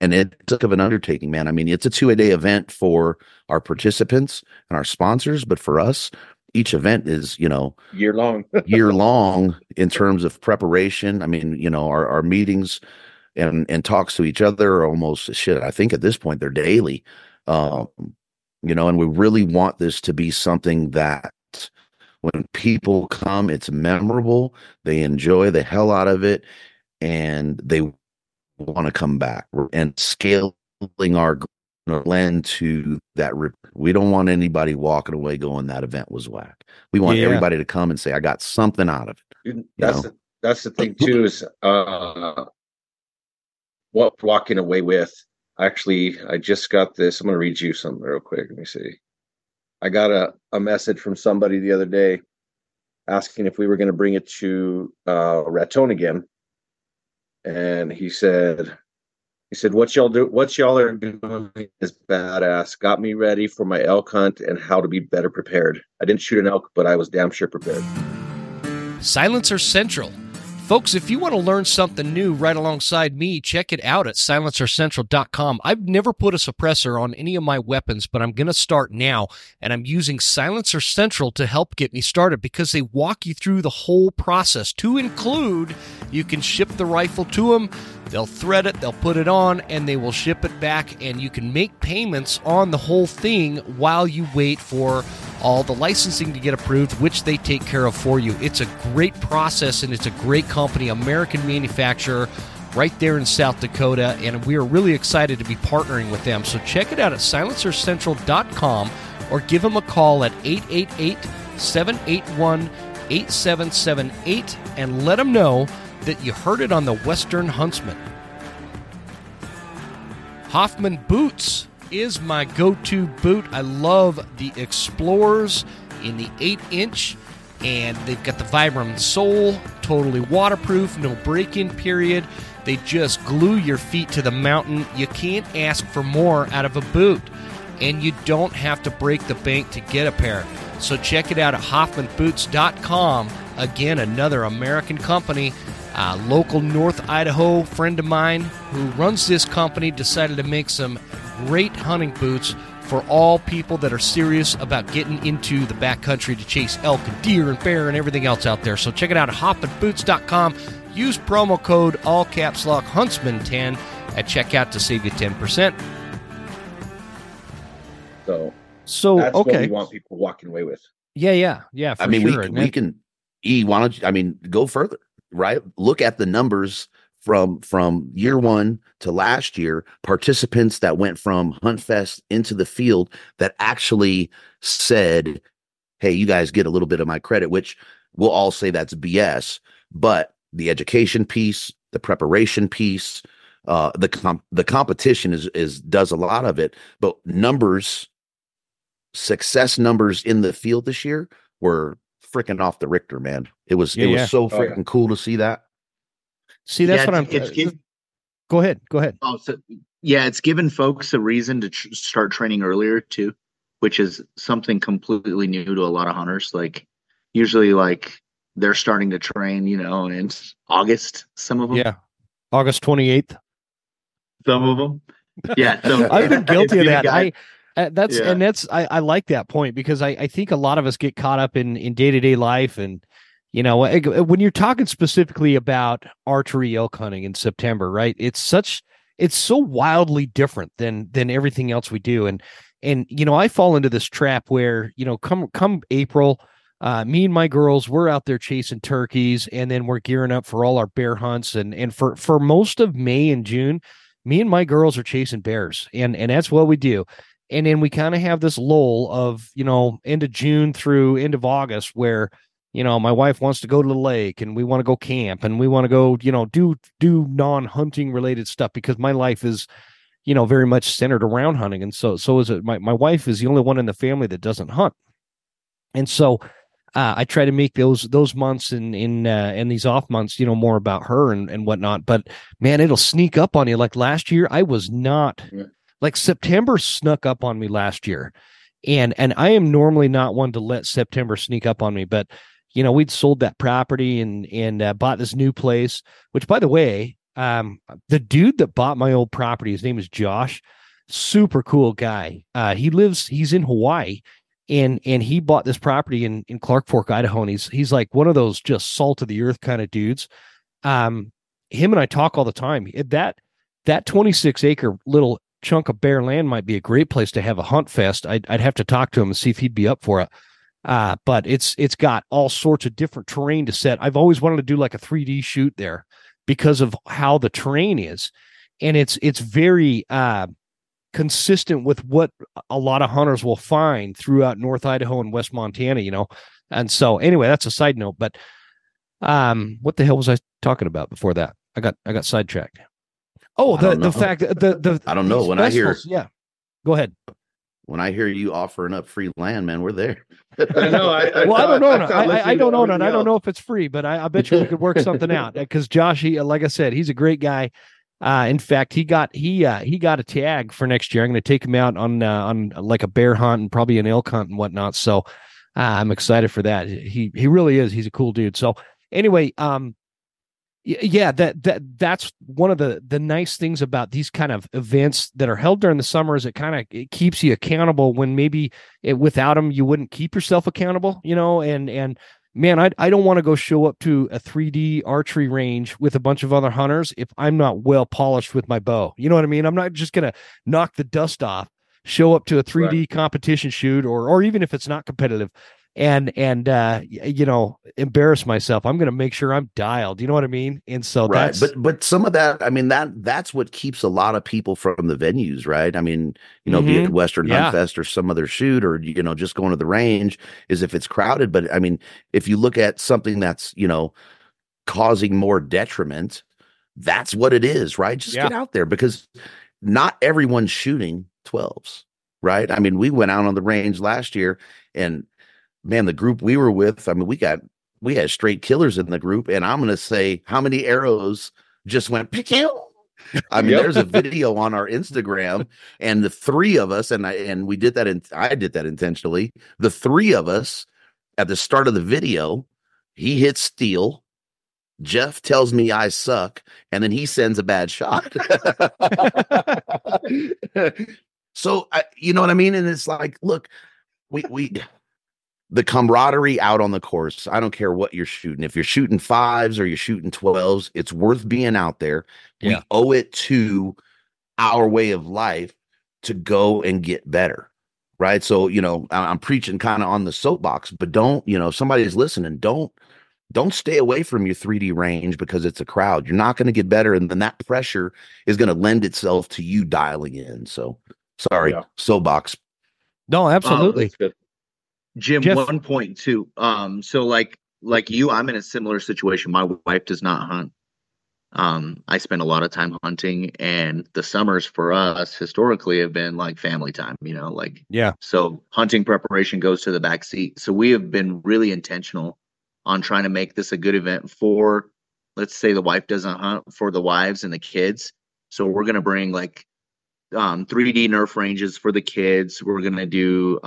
it took of an undertaking, man. I mean, it's a two-a-day event for our participants and our sponsors, but for us, each event is, you know, year long in terms of preparation. I mean, you know, our meetings and talks to each other are almost shit. I think at this point they're daily, you know, and we really want this to be something that when people come, it's memorable. They enjoy the hell out of it, and they want to come back. And scaling our lend to that. We don't want anybody walking away going, that event was whack. We want everybody to come and say, I got something out of it. That's the thing too, is what walking away with. Actually, I just got this. I'm going to read you something real quick. Let me see. I got a message from somebody the other day asking if we were going to bring it to Raton again. And he said, what y'all are doing is badass. Got me ready for my elk hunt and how to be better prepared. I didn't shoot an elk, but I was damn sure prepared. Silencer Central. Folks, if you want to learn something new right alongside me, check it out at silencercentral.com. I've never put a suppressor on any of my weapons, but I'm going to start now, and I'm using Silencer Central to help get me started because they walk you through the whole process, to include you can ship the rifle to them, they'll thread it, they'll put it on, and they will ship it back, and you can make payments on the whole thing while you wait for all the licensing to get approved, which they take care of for you. It's a great process, and it's a great company, American manufacturer, right there in South Dakota, and we are really excited to be partnering with them. So check it out at silencercentral.com or give them a call at 888-781-8778 and let them know that you heard it on the Western Huntsman. Hoffman Boots is my go-to boot. I love the Explorers in the 8-inch, and they've got the Vibram sole, totally waterproof, no break-in period. They just glue your feet to the mountain. You can't ask for more out of a boot, and you don't have to break the bank to get a pair. So check it out at hoffmanboots.com. Again, another American company. Local North Idaho friend of mine who runs this company decided to make some great hunting boots for all people that are serious about getting into the backcountry to chase elk and deer and bear and everything else out there. So check it out at hoffmanboots.com. Use promo code all caps lock Huntsman10 at checkout to save you 10%. So that's okay. What we want people walking away with. Yeah. I mean, sure. Why don't you go further? Right. Look at the numbers from year one to last year, participants that went from Hunt Fest into the field that actually said, hey, you guys get a little bit of my credit, which we'll all say that's BS. But the education piece, the preparation piece, the competition does a lot of it, but success numbers in the field this year were freaking off the Richter, man. It was so freaking cool to see that. See, that's what I'm. Go ahead. Oh, so, yeah, it's given folks a reason to start training earlier too, which is something completely new to a lot of hunters. Like usually, like they're starting to train, in August. Some of them, yeah, August 28th. Some of them, yeah. So, I've been guilty of that. I like that point because I think a lot of us get caught up in day-to-day life. And, when you're talking specifically about archery elk hunting in September, right, it's so wildly different than everything else we do. And I fall into this trap where, come April, me and my girls, we're out there chasing turkeys and then we're gearing up for all our bear hunts. And for most of May and June, me and my girls are chasing bears and that's what we do. And then we kind of have this lull of, end of June through end of August where, my wife wants to go to the lake and we want to go camp and we want to go, do non-hunting related stuff because my life is, very much centered around hunting. And so is it. My wife is the only one in the family that doesn't hunt. And so I try to make those months and these off months, more about her and whatnot. But man, it'll sneak up on you. Like last year, I was not... Yeah. Like September snuck up on me last year and I am normally not one to let September sneak up on me, but we'd sold that property and bought this new place, which by the way, the dude that bought my old property, his name is Josh, super cool guy. He's in Hawaii and he bought this property in Clark Fork, Idaho. And he's like one of those just salt of the earth kind of dudes. Him and I talk all the time. That 26 acre little chunk of bare land might be a great place to have a hunt fest. I'd have to talk to him and see if he'd be up for it. But it's got all sorts of different terrain to set. I've always wanted to do like a 3D shoot there because of how the terrain is. And it's very consistent with what a lot of hunters will find throughout North Idaho and West Montana, And so anyway, that's a side note, but what the hell was I talking about before that? I got sidetracked. Oh, the fact that the I don't know when specials, I hear. Yeah, go ahead. When I hear you offering up free land, man, we're there. I don't know. I don't know if it's free, but I bet you we could work something out because Josh, like I said, he's a great guy. In fact, he got a tag for next year. I'm going to take him out on like a bear hunt and probably an elk hunt and whatnot. So I'm excited for that. He really is. He's a cool dude. So anyway, yeah, that's one of the nice things about these kind of events that are held during the summer is it keeps you accountable when maybe without them, you wouldn't keep yourself accountable, and man, I don't want to go show up to a 3D archery range with a bunch of other hunters if I'm not well polished with my bow. You know what I mean? I'm not just going to knock the dust off, show up to a 3D competition shoot or even if it's not competitive. And embarrass myself. I'm going to make sure I'm dialed. You know what I mean? And so but some of that, I mean, that's what keeps a lot of people from the venues, right? I mean, be it Western Hunt Fest or some other shoot or, just going to the range is if it's crowded. But I mean, if you look at something that's, causing more detriment, that's what it is, right? Just get out there because not everyone's shooting 12s, right? I mean, we went out on the range last year and man, the group we were with, I mean, we had straight killers in the group, and I'm going to say how many arrows just went pick you. I mean, there's a video on our Instagram, and the three of us, and we did that, I did that intentionally. The three of us at the start of the video, he hits steel. Jeff tells me I suck, and then he sends a bad shot. So you know what I mean? And it's like, look, we. The camaraderie out on the course, I don't care what you're shooting. If you're shooting 5s or you're shooting 12s, it's worth being out there. Yeah. We owe it to our way of life to go and get better, right? So, I'm preaching kind of on the soapbox, but don't, somebody's listening. Don't stay away from your 3D range because it's a crowd. You're not going to get better. And then that pressure is going to lend itself to you dialing in. So sorry, soapbox. No, absolutely. Jim, Jeff. 1.2. So like you, I'm in a similar situation. My wife does not hunt. I spend a lot of time hunting, and the summers for us historically have been like family time, you know, like, yeah. So hunting preparation goes to the back seat. So we have been really intentional on trying to make this a good event for, let's say the wife doesn't hunt, for the wives and the kids. So we're going to bring like, 3D Nerf ranges for the kids. We're going to do,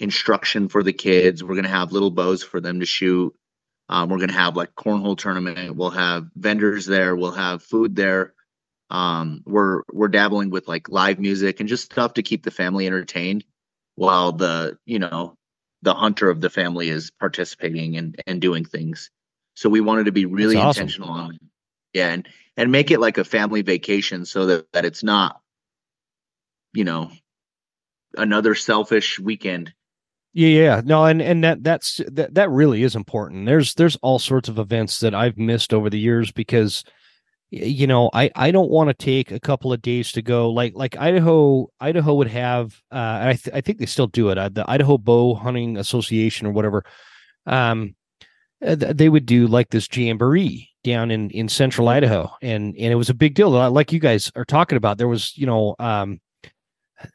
instruction for the kids. We're going to have little bows for them to shoot. We're going to have like cornhole tournament. We'll have vendors there. We'll have food there. We're dabbling with like live music and just stuff to keep the family entertained while the, you know, the hunter of the family is participating and doing things. So we wanted to be really intentional on it. Yeah. And make it like a family vacation so that it's not, you know, another selfish weekend. Yeah. No. And that really is important. There's all sorts of events that I've missed over the years because, you know, I don't want to take a couple of days to go like Idaho would have, I think they still do it. The Idaho Bow Hunting Association or whatever. They would do like this jamboree down in central Idaho. And it was a big deal. Like you guys are talking about, there was, you know,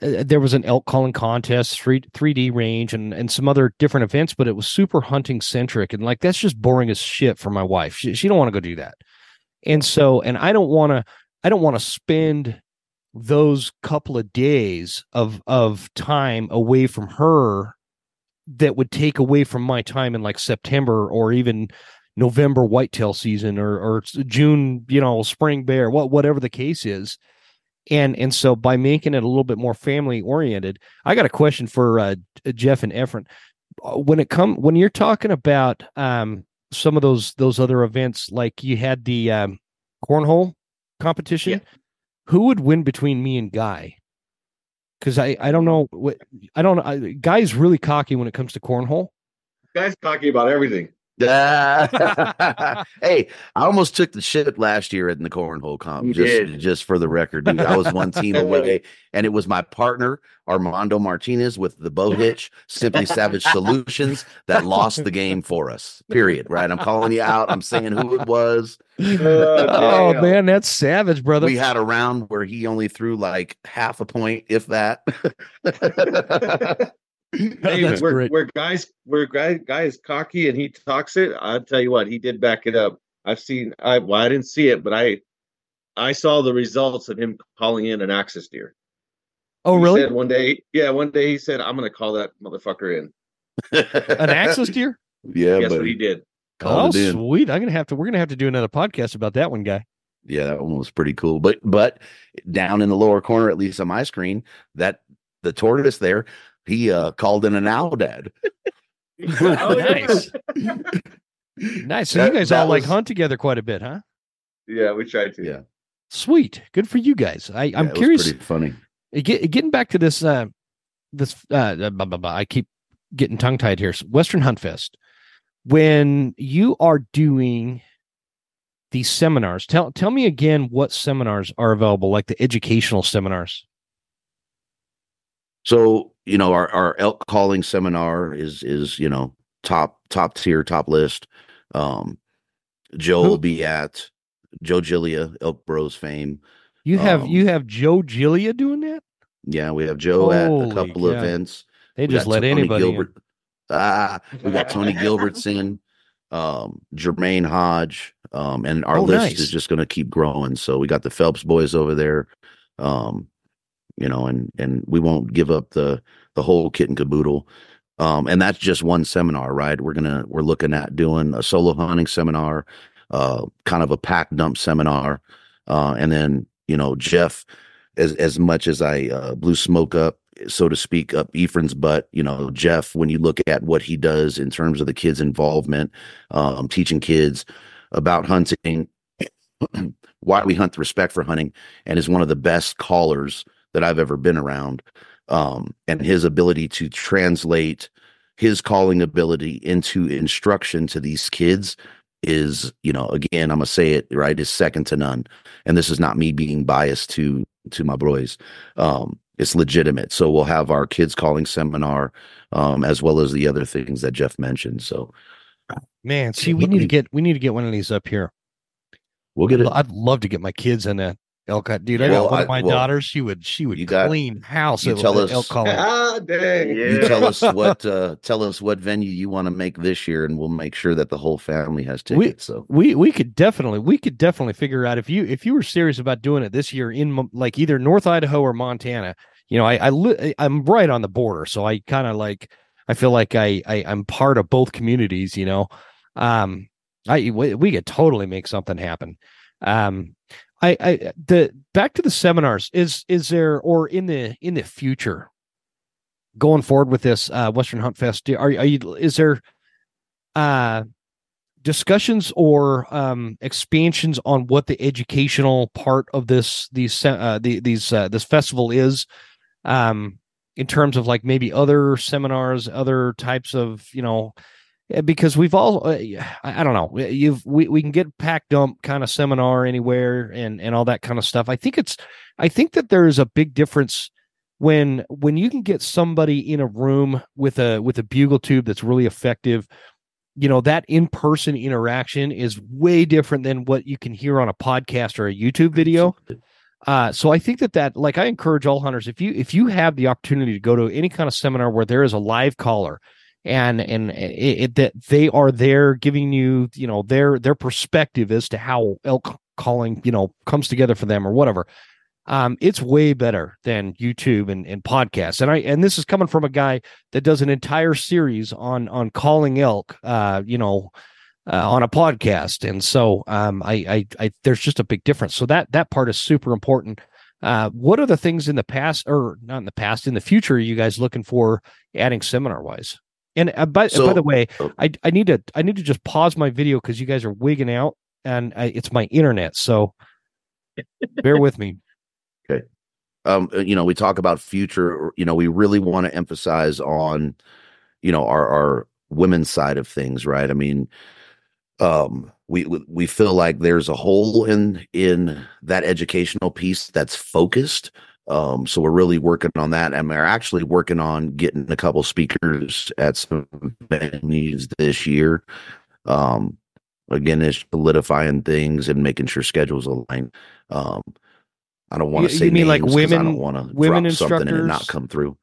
there was an elk calling contest, 3D range, and some other different events, but it was super hunting centric. And like, that's just boring as shit for my wife. She don't want to go do that. And so, and I don't want to spend those couple of days of time away from her that would take away from my time in like September or even November whitetail season or June, you know, spring bear, whatever the case is. And so by making it a little bit more family oriented, I got a question for Jeff and Efren. When you're talking about some of those other events, like you had the cornhole competition, yeah. Who would win between me and Guy? Because I don't know. Guy's really cocky when it comes to cornhole. Guy's cocky about everything. Hey, I almost took the shit last year in the cornhole comp. Just for the record, dude, I was one team away, and it was my partner Armando Martinez with the bow hitch, Simply Savage Solutions, that lost the game for us. Period. Right? I'm calling you out. I'm saying who it was. Oh man, that's savage, brother. We had a round where he only threw like half a point, if that. Hey, Guy is cocky and he talks it. I'll tell you what, he did back it up. I didn't see it, but I saw the results of him calling in an axis deer. Oh, really? Said one day he said, "I'm going to call that motherfucker in." An axis deer? Yeah, guess what he did? Called it in. Sweet! We're going to have to do another podcast about that one, Guy. Yeah, that one was pretty cool. But down in the lower corner, at least on my screen, that the tortoise there. He called in an owl dad. Nice. Nice. So you guys hunt together quite a bit, huh? Yeah, we tried to. Yeah. Sweet. Good for you guys. I'm curious. It was pretty funny. Getting back to this, I keep getting tongue-tied here. So Western Hunt Fest. When you are doing these seminars, tell me again what seminars are available, like the educational seminars. So, you know, our elk calling seminar is, you know, top tier, top list. Joe will be at Joe Giglia, Elk Bros fame. You have Joe Giglia doing that? Yeah, we have Joe at a couple events. They just let anybody in. We got Tony Gilbertson, Jermaine Hodge, and our list is just going to keep growing. So we got the Phelps boys over there. You know, and we won't give up the whole kit and caboodle. And that's just one seminar, right? We're looking at doing a solo hunting seminar, kind of a pack dump seminar. And then, you know, Jeff, as much as I blew smoke up, so to speak, up Efren's butt, you know, Jeff, when you look at what he does in terms of the kids' involvement, teaching kids about hunting, why we hunt, the respect for hunting, and is one of the best callers that I've ever been around, and his ability to translate his calling ability into instruction to these kids is, you know, again, I'm going to say it right, is second to none. And this is not me being biased to my boys. It's legitimate. So we'll have our kids calling seminar, as well as the other things that Jeff mentioned. So, man, see, we need to get one of these up here. We'll get it. I'd love to get my kids in that elk hunt, dude. I got one of my daughters. She would clean house. You tell us. Elk hunt. You tell us what venue you want to make this year, and we'll make sure that the whole family has tickets. We could definitely figure out if you were serious about doing it this year in like either North Idaho or Montana. You know, I'm right on the border, so I kind of like I feel like I'm part of both communities. You know, we could totally make something happen. Back to the seminars, is there, or in the future going forward with this Western Hunt Fest, is there discussions or expansions on what the educational part of this festival is, in terms of like maybe other seminars, other types of, you know, because we've all, I don't know, we can get pack dump kind of seminar anywhere and all that kind of stuff. I think that there is a big difference when you can get somebody in a room with a bugle tube that's really effective. You know, that in-person interaction is way different than what you can hear on a podcast or a YouTube video. So I think that like I encourage all hunters, if you have the opportunity to go to any kind of seminar where there is a live caller, and that they are there giving you, you know, their perspective as to how elk calling, you know, comes together for them or whatever. It's way better than YouTube and podcasts. And this is coming from a guy that does an entire series on calling elk, on a podcast. And so, there's just a big difference. So that part is super important. What are the things in the past, or not in the past, in the future, are you guys looking for adding seminar wise? And by the way, I need to just pause my video because you guys are wigging out, and it's my internet, so bear with me. Okay, we talk about future. You know, we really want to emphasize on, you know, our women's side of things, right? I mean, we feel like there's a hole in that educational piece that's focused. So we're really working on that, and we're actually working on getting a couple speakers at some venues this year. Again, it's solidifying things and making sure schedules align. I don't want to say names, like women. I don't want to drop something and it not come through.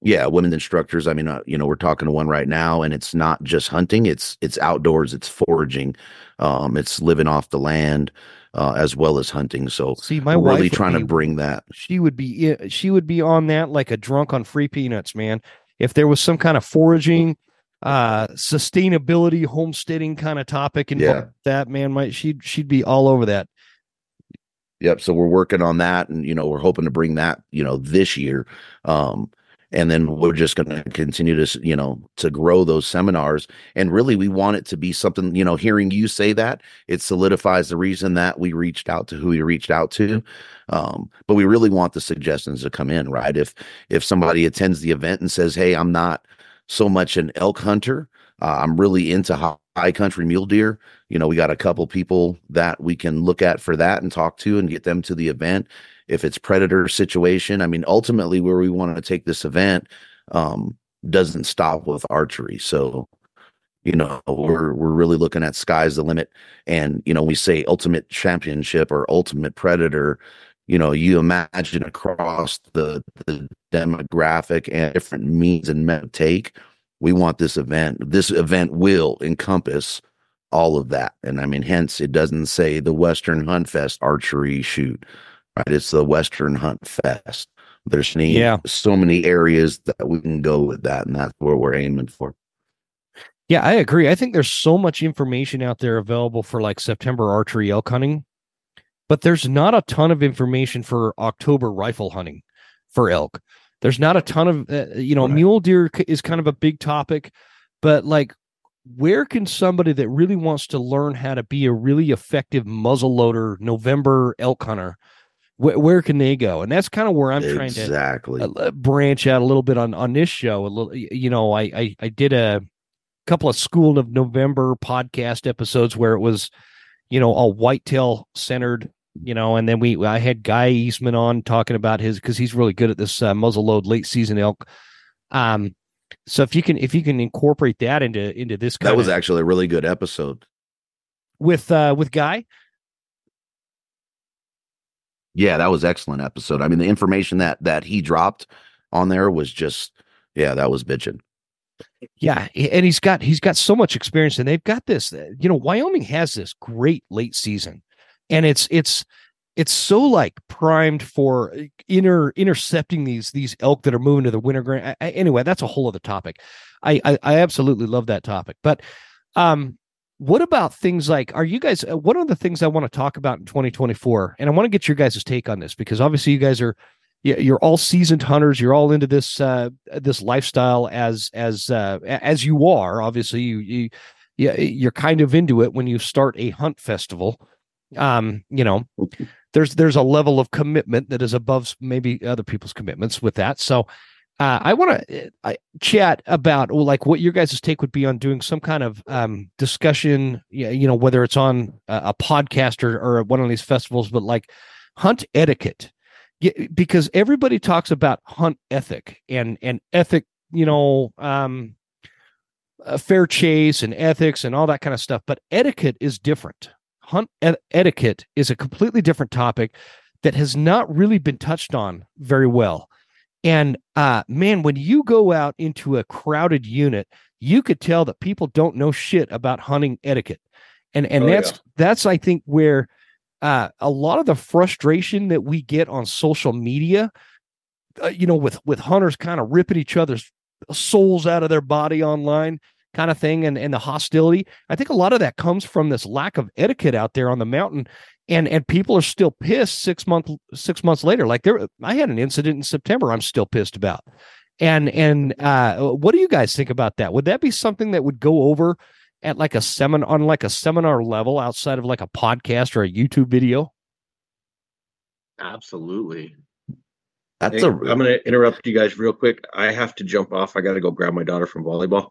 Yeah, women instructors. I mean, we're talking to one right now, and it's not just hunting; it's outdoors, it's foraging, it's living off the land. As well as hunting, so see, my wife really trying to bring that. She would be on that like a drunk on free peanuts, man. If there was some kind of foraging, sustainability, homesteading kind of topic, and that, man, she'd be all over that. Yep. So we're working on that, and you know, we're hoping to bring that, you know, this year, and then we're just going to continue to, you know, to grow those seminars. And really, we want it to be something, you know, hearing you say that, it solidifies the reason that we reached out to who we reached out to. But we really want the suggestions to come in, right? If somebody attends the event and says, hey, I'm not so much an elk hunter, I'm really into high country mule deer. You know, we got a couple people that we can look at for that and talk to and get them to the event. If it's predator situation, I mean, ultimately where we want to take this event doesn't stop with archery. So, you know, we're really looking at sky's the limit. And, you know, we say ultimate championship or ultimate predator, you know, you imagine across the demographic and different means and men take. We want this event. This event will encompass all of that. And I mean, hence it doesn't say the Western Hunt Fest archery shoot. Right, it's the Western Hunt Fest. There's so many areas that we can go with that, and that's where we're aiming for. Yeah, I agree. I think there's so much information out there available for like September archery elk hunting, but there's not a ton of information for October rifle hunting for elk. There's not a ton of, mule deer is kind of a big topic, but like, where can somebody that really wants to learn how to be a really effective muzzleloader November elk hunter, where can they go? And that's kind of where I'm trying to branch out a little bit on this show. A little, you know, I did a couple of School of November podcast episodes where it was, you know, all whitetail centered, you know, and then I had Guy Eastman on talking about because he's really good at this muzzleload late season elk. So if you can incorporate that into this, that was actually a really good episode with Guy. Yeah, that was excellent episode. I mean, the information that he dropped on there was just, yeah, that was bitching. Yeah, and he's got so much experience, and they've got this. You know, Wyoming has this great late season, and it's so like primed for intercepting these elk that are moving to the winter ground. Anyway, that's a whole other topic. I absolutely love that topic. But what about things like, are you guys, one of the things I want to talk about in 2024, and I want to get your guys' take on this, because obviously you guys are, you're all seasoned hunters. You're all into this this lifestyle as you are. Obviously, you're kind of into it when you start a hunt festival. You know, there's a level of commitment that is above maybe other people's commitments with that. So I want to chat about like what your guys' take would be on doing some kind of discussion, you know, whether it's on a podcast or one of these festivals, but like hunt etiquette, because everybody talks about hunt ethic and ethic, you know, fair chase and ethics and all that kind of stuff. But etiquette is different. Hunt etiquette is a completely different topic that has not really been touched on very well. And man, when you go out into a crowded unit, you could tell that people don't know shit about hunting etiquette. And that's I think where a lot of the frustration that we get on social media, you know, with hunters kind of ripping each other's souls out of their body online, kind of thing, and the hostility. I think a lot of that comes from this lack of etiquette out there on the mountain, and people are still pissed six months later. Like I had an incident in September I'm still pissed about. And what do you guys think about that? Would that be something that would go over at like a seminar level outside of like a podcast or a YouTube video? Absolutely. I'm going to interrupt you guys real quick. I have to jump off. I got to go grab my daughter from volleyball.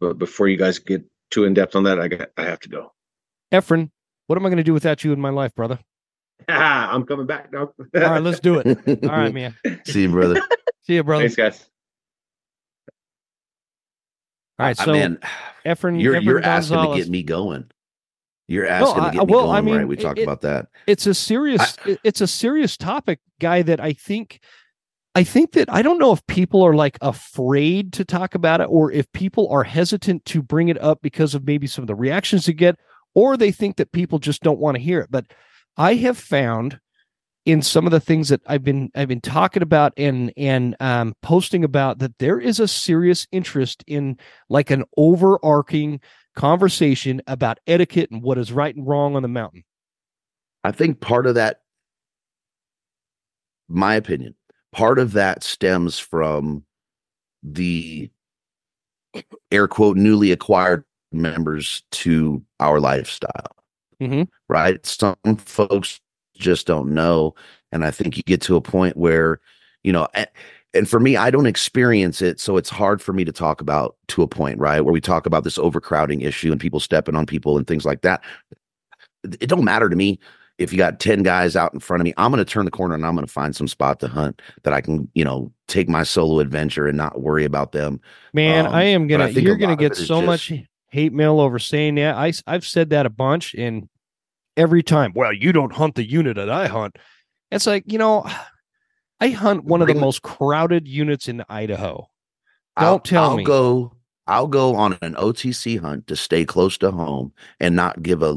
But before you guys get too in depth on that, I have to go. Efren, what am I going to do without you in my life, brother? I'm coming back now. All right, let's do it. All right, man. See you, brother. See you, brother. Thanks, guys. All right, so man, Efren, you're asking to get me going. You're asking to get me going. I mean, right? We talked about that. It's a serious topic, Guy. That I think that I don't know if people are like afraid to talk about it, or if people are hesitant to bring it up because of maybe some of the reactions they get, or they think that people just don't want to hear it. But I have found in some of the things that I've been talking about and posting about, that there is a serious interest in like an overarching conversation about etiquette and what is right and wrong on the mountain. I think part of that, my opinion, part of that stems from the air quote newly acquired members to our lifestyle, mm-hmm. Right? Some folks just don't know. And I think you get to a point where, you know, and for me, I don't experience it. So it's hard for me to talk about to a point, right? Where we talk about this overcrowding issue and people stepping on people and things like that. It don't matter to me. If you got 10 guys out in front of me, I'm going to turn the corner and I'm going to find some spot to hunt that I can, you know, take my solo adventure and not worry about them. Man, you're going to get so much hate mail over saying that. I've said that a bunch, and every time, well, you don't hunt the unit that I hunt. It's like, you know, I hunt one of the most crowded units in Idaho. Don't tell me. I'll go on an OTC hunt to stay close to home and not give a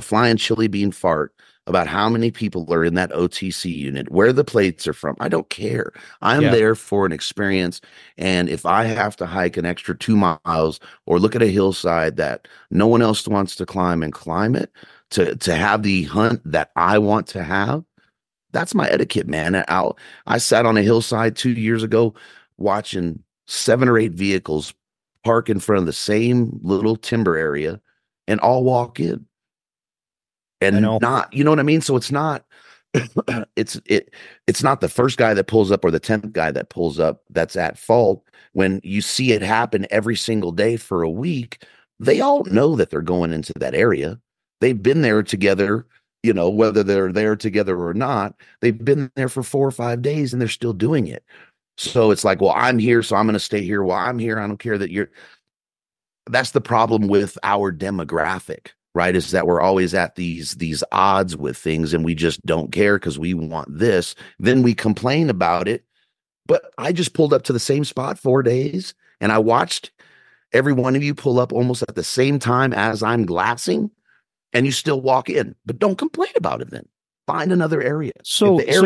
flying chili bean fart about how many people are in that OTC unit, where the plates are from. I don't care. I'm there for an experience. And if I have to hike an extra 2 miles or look at a hillside that no one else wants to climb and climb it to have the hunt that I want to have, that's my etiquette, man. I sat on a hillside 2 years ago watching 7 or 8 vehicles park in front of the same little timber area and all walk in. And not, you know what I mean? So it's not, it's not the first guy that pulls up or the 10th guy that pulls up that's at fault. When you see it happen every single day for a week, they all know that they're going into that area. They've been there together, you know, whether they're there together or not, they've been there for 4 or 5 days and they're still doing it. So it's like, well, I'm here, so I'm going to stay here while I'm here. I don't care that that's the problem with our demographic. right? Is that we're always at these odds with things, and we just don't care because we want this. Then we complain about it. But I just pulled up to the same spot 4 days, and I watched every one of you pull up almost at the same time as I'm glassing, and you still walk in. But don't complain about it then. Find another area. So if the area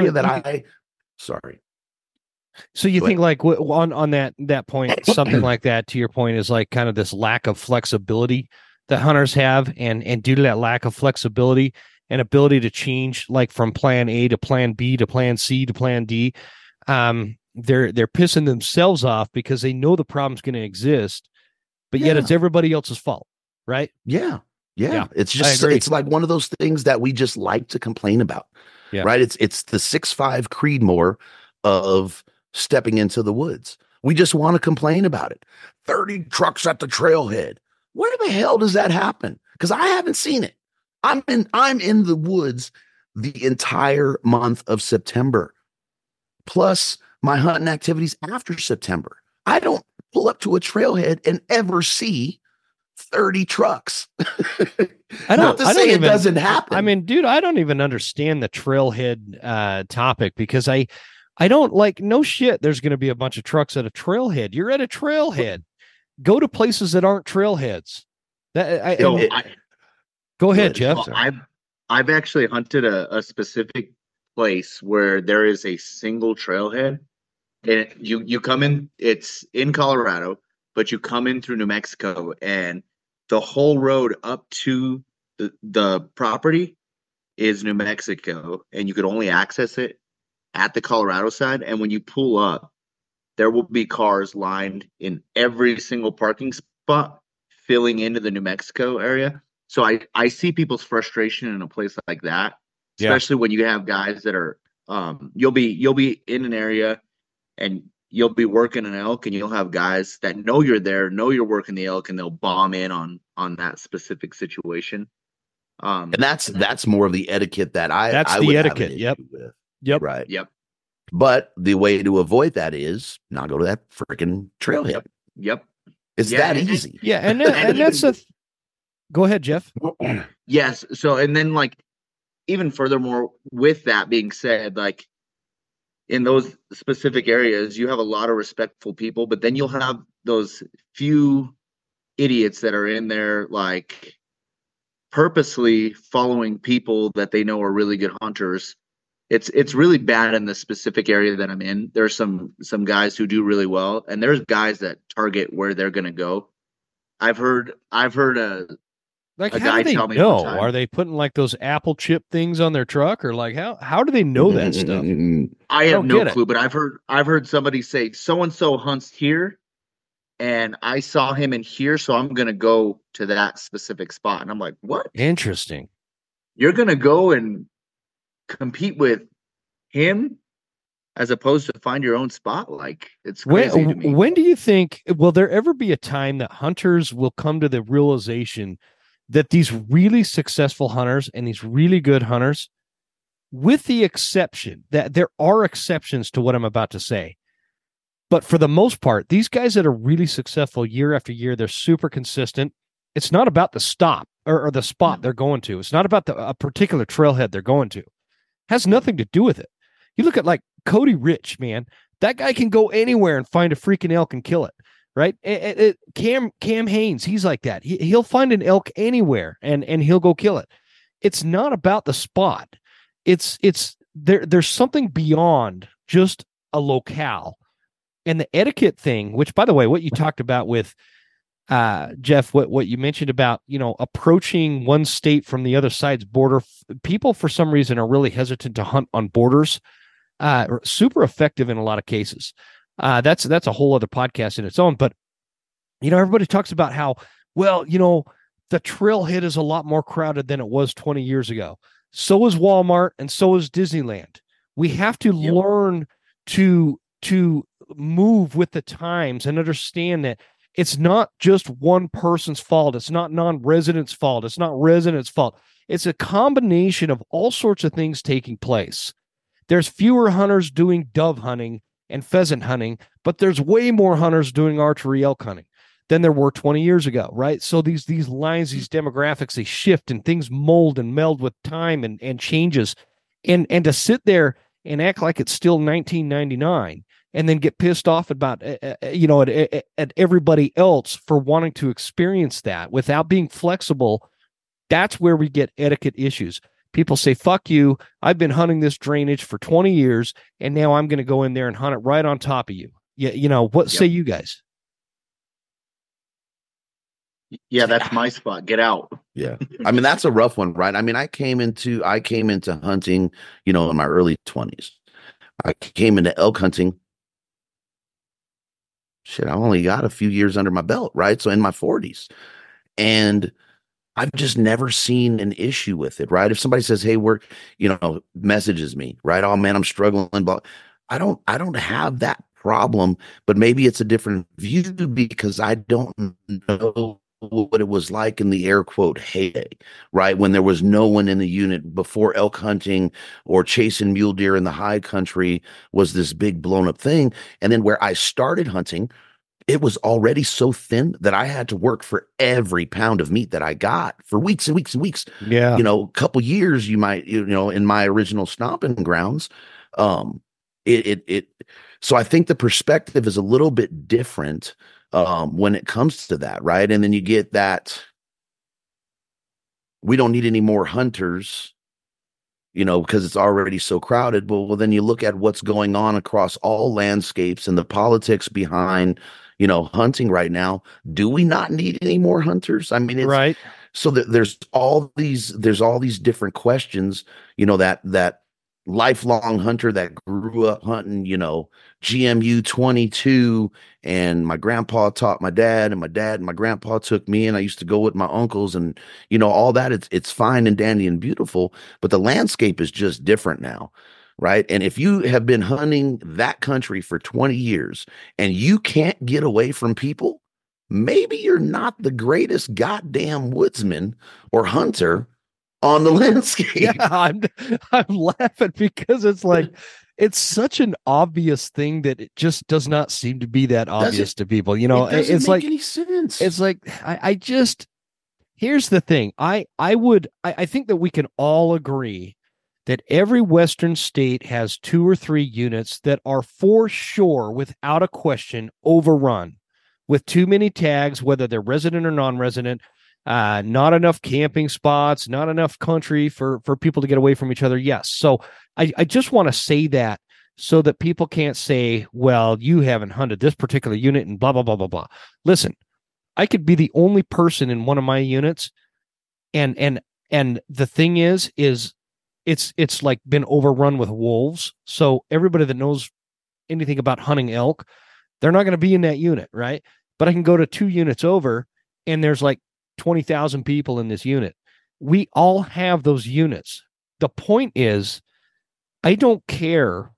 So you think like on that point, something like that to your point is like kind of this lack of flexibility that hunters have. And due to that lack of flexibility and ability to change like from plan A to plan B to plan C to plan D, they're pissing themselves off because they know the problem's going to exist, but yet it's everybody else's fault. Right. Yeah. It's just, it's like one of those things that we just like to complain about. Yeah. Right. It's the 6'5" Creedmoor of stepping into the woods. We just want to complain about it. 30 trucks at the trailhead. Where the hell does that happen? Because I haven't seen it. I'm in the woods the entire month of September, plus my hunting activities after September. I don't pull up to a trailhead and ever see 30 trucks. Not to say it doesn't happen. I mean, dude, I don't even understand the trailhead topic because I don't like, no shit, there's going to be a bunch of trucks at a trailhead. You're at a trailhead. Go to places that aren't trailheads. Go ahead, Jeff. Well, I've actually hunted a specific place where there is a single trailhead. And you come in, it's in Colorado, but you come in through New Mexico, and the whole road up to the property is New Mexico, and you could only access it at the Colorado side. And when you pull up, there will be cars lined in every single parking spot filling into the New Mexico area. So I see people's frustration in a place like that, especially when you have guys that are you'll be in an area and you'll be working an elk, and you'll have guys that know you're there, know you're working the elk, and they'll bomb in on that specific situation. And that's more of the etiquette that I would have an issue with. Yep. Right. Yep. But the way to avoid that is not go to that freaking trailhead. Yep. It's that easy. Yeah. And that's go ahead, Jeff. Yes. So, and then like, even furthermore, with that being said, like in those specific areas, you have a lot of respectful people, but then you'll have those few idiots that are in there, like purposely following people that they know are really good hunters. It's really bad in the specific area that I'm in. There's some guys who do really well, and there's guys that target where they're going to go. I've heard a guy tell me. No, are they putting like those apple chip things on their truck, or like how do they know that stuff? I have no clue, but I've heard somebody say so and so hunts here, and I saw him in here, so I'm going to go to that specific spot. And I'm like, what? Interesting. You're going to go and compete with him as opposed to find your own spot? Like, it's crazy to me. When do you think will there ever be a time that hunters will come to the realization that these really successful hunters and these really good hunters, with the exception that there are exceptions to what I'm about to say, but for the most part, these guys that are really successful year after year, they're super consistent. It's not about the stop or the spot they're going to. It's not about a particular trailhead they're going to. Has nothing to do with it. You look at like Cody Rich, man, that guy can go anywhere and find a freaking elk and kill it. Right. Cam Haynes, he's like that. He'll find an elk anywhere and he'll go kill it. It's not about the spot. It's there's something beyond just a locale, and the etiquette thing, which by the way, what you talked about with Jeff, what you mentioned about, you know, approaching one state from the other side's border. People, for some reason, are really hesitant to hunt on borders. Super effective in a lot of cases. That's a whole other podcast in its own. But, you know, everybody talks about how, well, you know, the trailhead is a lot more crowded than it was 20 years ago. So is Walmart, and so is Disneyland. We have to learn to move with the times and understand that it's not just one person's fault. It's not non-residents' fault. It's not residents' fault. It's a combination of all sorts of things taking place. There's fewer hunters doing dove hunting and pheasant hunting, but there's way more hunters doing archery elk hunting. than there were 20 years ago, right? So these lines, these demographics, they shift and things mold and meld with time and changes. And to sit there and act like it's still 1999 and then get pissed off about, at everybody else for wanting to experience that without being flexible, that's where we get etiquette issues. People say, fuck you, I've been hunting this drainage for 20 years, and now I'm going to go in there and hunt it right on top of you. Yeah, say you guys? Yeah, that's my spot. Get out. Yeah. I mean, that's a rough one, right? I mean, I came into hunting, in my early 20s. I came into elk hunting. Shit, I only got a few years under my belt, right? So in my 40s. And I've just never seen an issue with it, right? If somebody says, hey, we're, messages me, right? Oh man, I'm struggling. I don't have that problem, but maybe it's a different view because I don't know what it was like in the air quote heyday, right? When there was no one in the unit before elk hunting or chasing mule deer in the high country was this big blown up thing. And then where I started hunting, it was already so thin that I had to work for every pound of meat that I got for weeks and weeks and weeks. Yeah. A couple years in my original stomping grounds, so I think the perspective is a little bit different when it comes to that, right? And then you get that we don't need any more hunters, because it's already so crowded. But well, then you look at what's going on across all landscapes and the politics behind, hunting right now. Do we not need any more hunters? I mean, it's right. So there's all these different questions, that lifelong hunter that grew up hunting, GMU 22, and my grandpa taught my dad, and my dad and my grandpa took me, and I used to go with my uncles, and all that. It's fine and dandy and beautiful, but the landscape is just different now, right? And if you have been hunting that country for 20 years and you can't get away from people, maybe you're not the greatest goddamn woodsman or hunter on the landscape. Yeah, I'm laughing because it's like it's such an obvious thing that it just does not seem to be that obvious to people. It doesn't it's make like any sense. It's like I just here's the thing. I think that we can all agree that every Western state has 2 or 3 units that are for sure, without a question, overrun with too many tags, whether they're resident or non-resident. Not enough camping spots, not enough country for people to get away from each other. Yes. So I just want to say that so that people can't say, well, you haven't hunted this particular unit and blah, blah, blah, blah, blah. Listen, I could be the only person in one of my units. And the thing is it's like been overrun with wolves. So everybody that knows anything about hunting elk, they're not going to be in that unit. Right. But I can go to 2 units over and there's like 20,000 people in this unit. We all have those units. The point is, I don't care.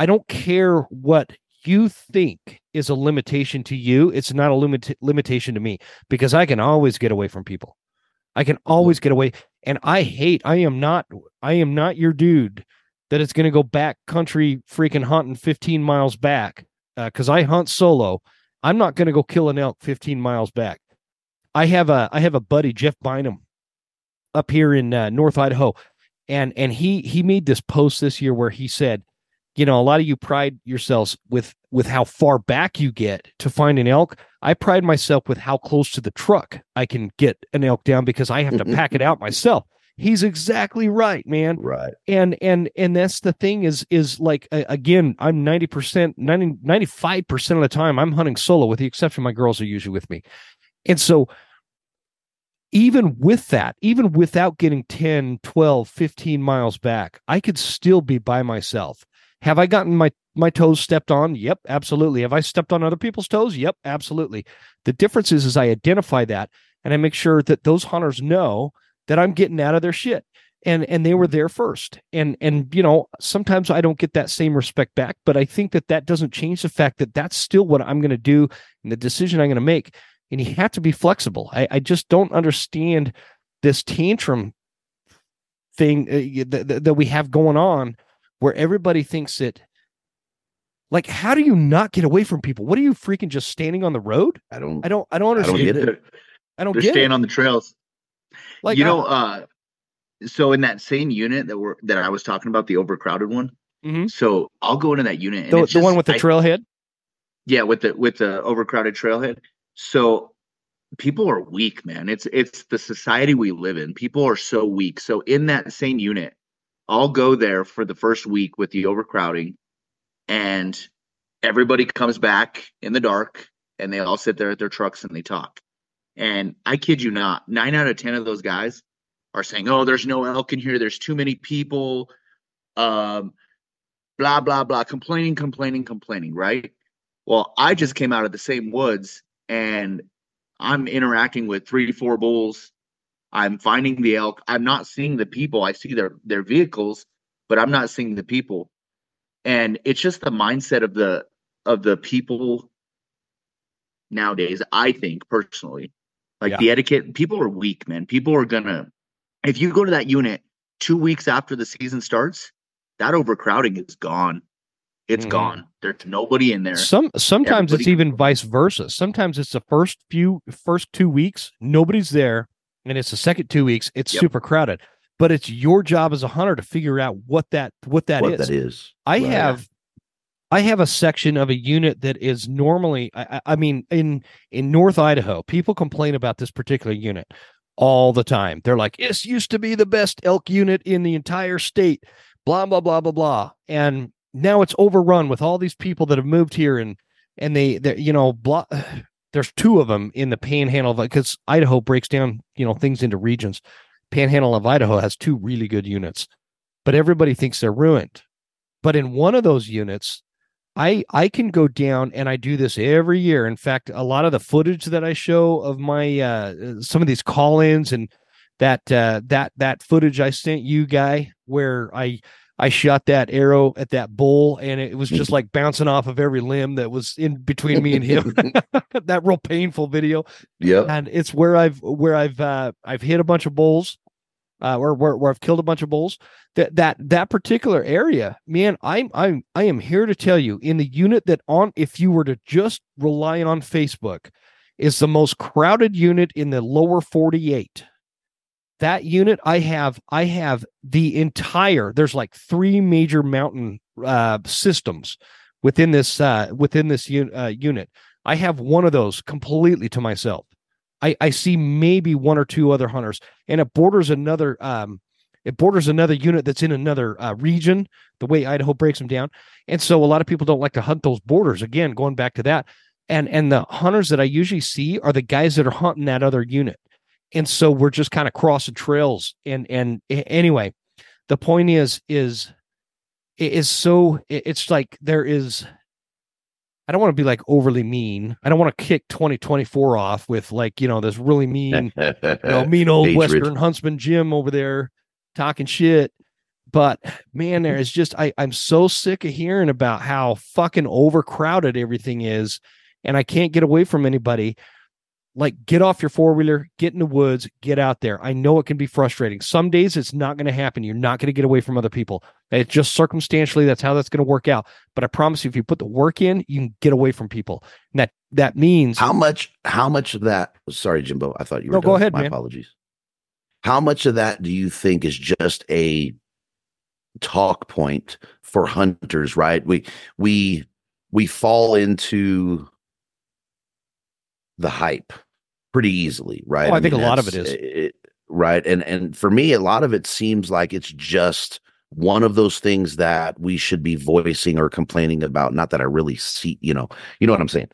I don't care what you think is a limitation to you. It's not a limitation to me, because I can always get away from people. I can always get away. And I am not your dude that it's going to go back country freaking hunting 15 miles back. Cause I hunt solo. I'm not going to go kill an elk 15 miles back. I have a buddy, Jeff Bynum, up here in North Idaho, and he made this post this year where he said, a lot of you pride yourselves with how far back you get to find an elk. I pride myself with how close to the truck I can get an elk down, because I have to pack it out myself. He's exactly right, man. Right. And that's the thing is like, again, I'm 95% of the time I'm hunting solo, with the exception my girls are usually with me. And so even with that, even without getting 10, 12, 15 miles back, I could still be by myself. Have I gotten my toes stepped on? Yep, absolutely. Have I stepped on other people's toes? Yep, absolutely. The difference is I identify that, and I make sure that those hunters know that I'm getting out of their shit. And they were there first. And sometimes I don't get that same respect back, but I think that doesn't change the fact that that's still what I'm going to do and the decision I'm going to make. And you have to be flexible. I just don't understand this tantrum thing that we have going on, where everybody thinks that Like, how do you not get away from people? What are you freaking just standing on the road? I don't understand. I don't get it. Staying on the trails. Like, you know, so in that same unit that I was talking about, the overcrowded one. Mm-hmm. So I'll go into that unit. And the one with the trailhead. Yeah. With the overcrowded trailhead. So people are weak, man. It's the society we live in. People are so weak. So in that same unit, I'll go there for the first week with the overcrowding, and everybody comes back in the dark and they all sit there at their trucks and they talk. And I kid you not, 9 out of 10 of those guys are saying, "Oh, there's no elk in here. There's too many people." Blah, blah, blah. Complaining. Right. Well, I just came out of the same woods and I'm interacting with 3 to 4 bulls. I'm finding the elk. I'm not seeing the people. I see their vehicles, but I'm not seeing the people. And it's just the mindset of the people nowadays, I think, personally. Like, the etiquette, people are weak, man. People are if you go to that unit 2 weeks after the season starts, that overcrowding is gone. It's gone. There's nobody in there. Sometimes it's even vice versa. Sometimes it's the first 2 weeks, nobody's there. And it's the second 2 weeks, it's super crowded. But it's your job as a hunter to figure out what that is. I have a section of a unit that is normally, I mean, in North Idaho, people complain about this particular unit all the time. They're like, "This used to be the best elk unit in the entire state, blah, blah, blah, blah, blah." And now it's overrun with all these people that have moved here and they you know, blah. There's 2 of them in the panhandle because Idaho breaks down, you know, things into regions. Panhandle of Idaho has 2 really good units, but everybody thinks they're ruined. But in one of those units, I can go down, and I do this every year. In fact, a lot of the footage that I show of my some of these call-ins and that footage I sent you, Guy, where I shot that arrow at that bull, and it was just like bouncing off of every limb that was in between me and him. That real painful video. Yeah. And it's where I've hit a bunch of bulls, or where I've killed a bunch of bulls. That particular area, man, I am here to tell you, in the unit that if you were to just rely on Facebook, is the most crowded unit in the lower 48. That unit, I have the entire, there's like 3 major mountain systems within this unit. I have one of those completely to myself. I see maybe 1 or 2 other hunters, and it borders another unit that's in another region, the way Idaho breaks them down. And so a lot of people don't like to hunt those borders. Again, going back to that. And the hunters that I usually see are the guys that are hunting that other unit. And so we're just kind of crossing trails. And anyway, the point is so it's like there is, I don't want to be like overly mean. I don't want to kick 2024 off with like, you know, this really mean, you know, mean old Hatred. Western huntsman Jim over there talking shit. But man, there is just, I'm so sick of hearing about how fucking overcrowded everything is. And I can't get away from anybody. Like, get off your 4-wheeler, get in the woods, get out there. I know it can be frustrating. Some days it's not going to happen. You're not going to get away from other people. It's just circumstantially, that's how that's going to work out. But I promise you, if you put the work in, you can get away from people. And that means how much of that, sorry, Jimbo, I thought you were done. Go ahead. My apologies. How much of that do you think is just a talk point for hunters, right? We fall into the hype pretty easily, right? Oh, I think a lot of it is right, and for me, a lot of it seems like it's just one of those things that we should be voicing or complaining about. Not that I really see, you know what I'm saying.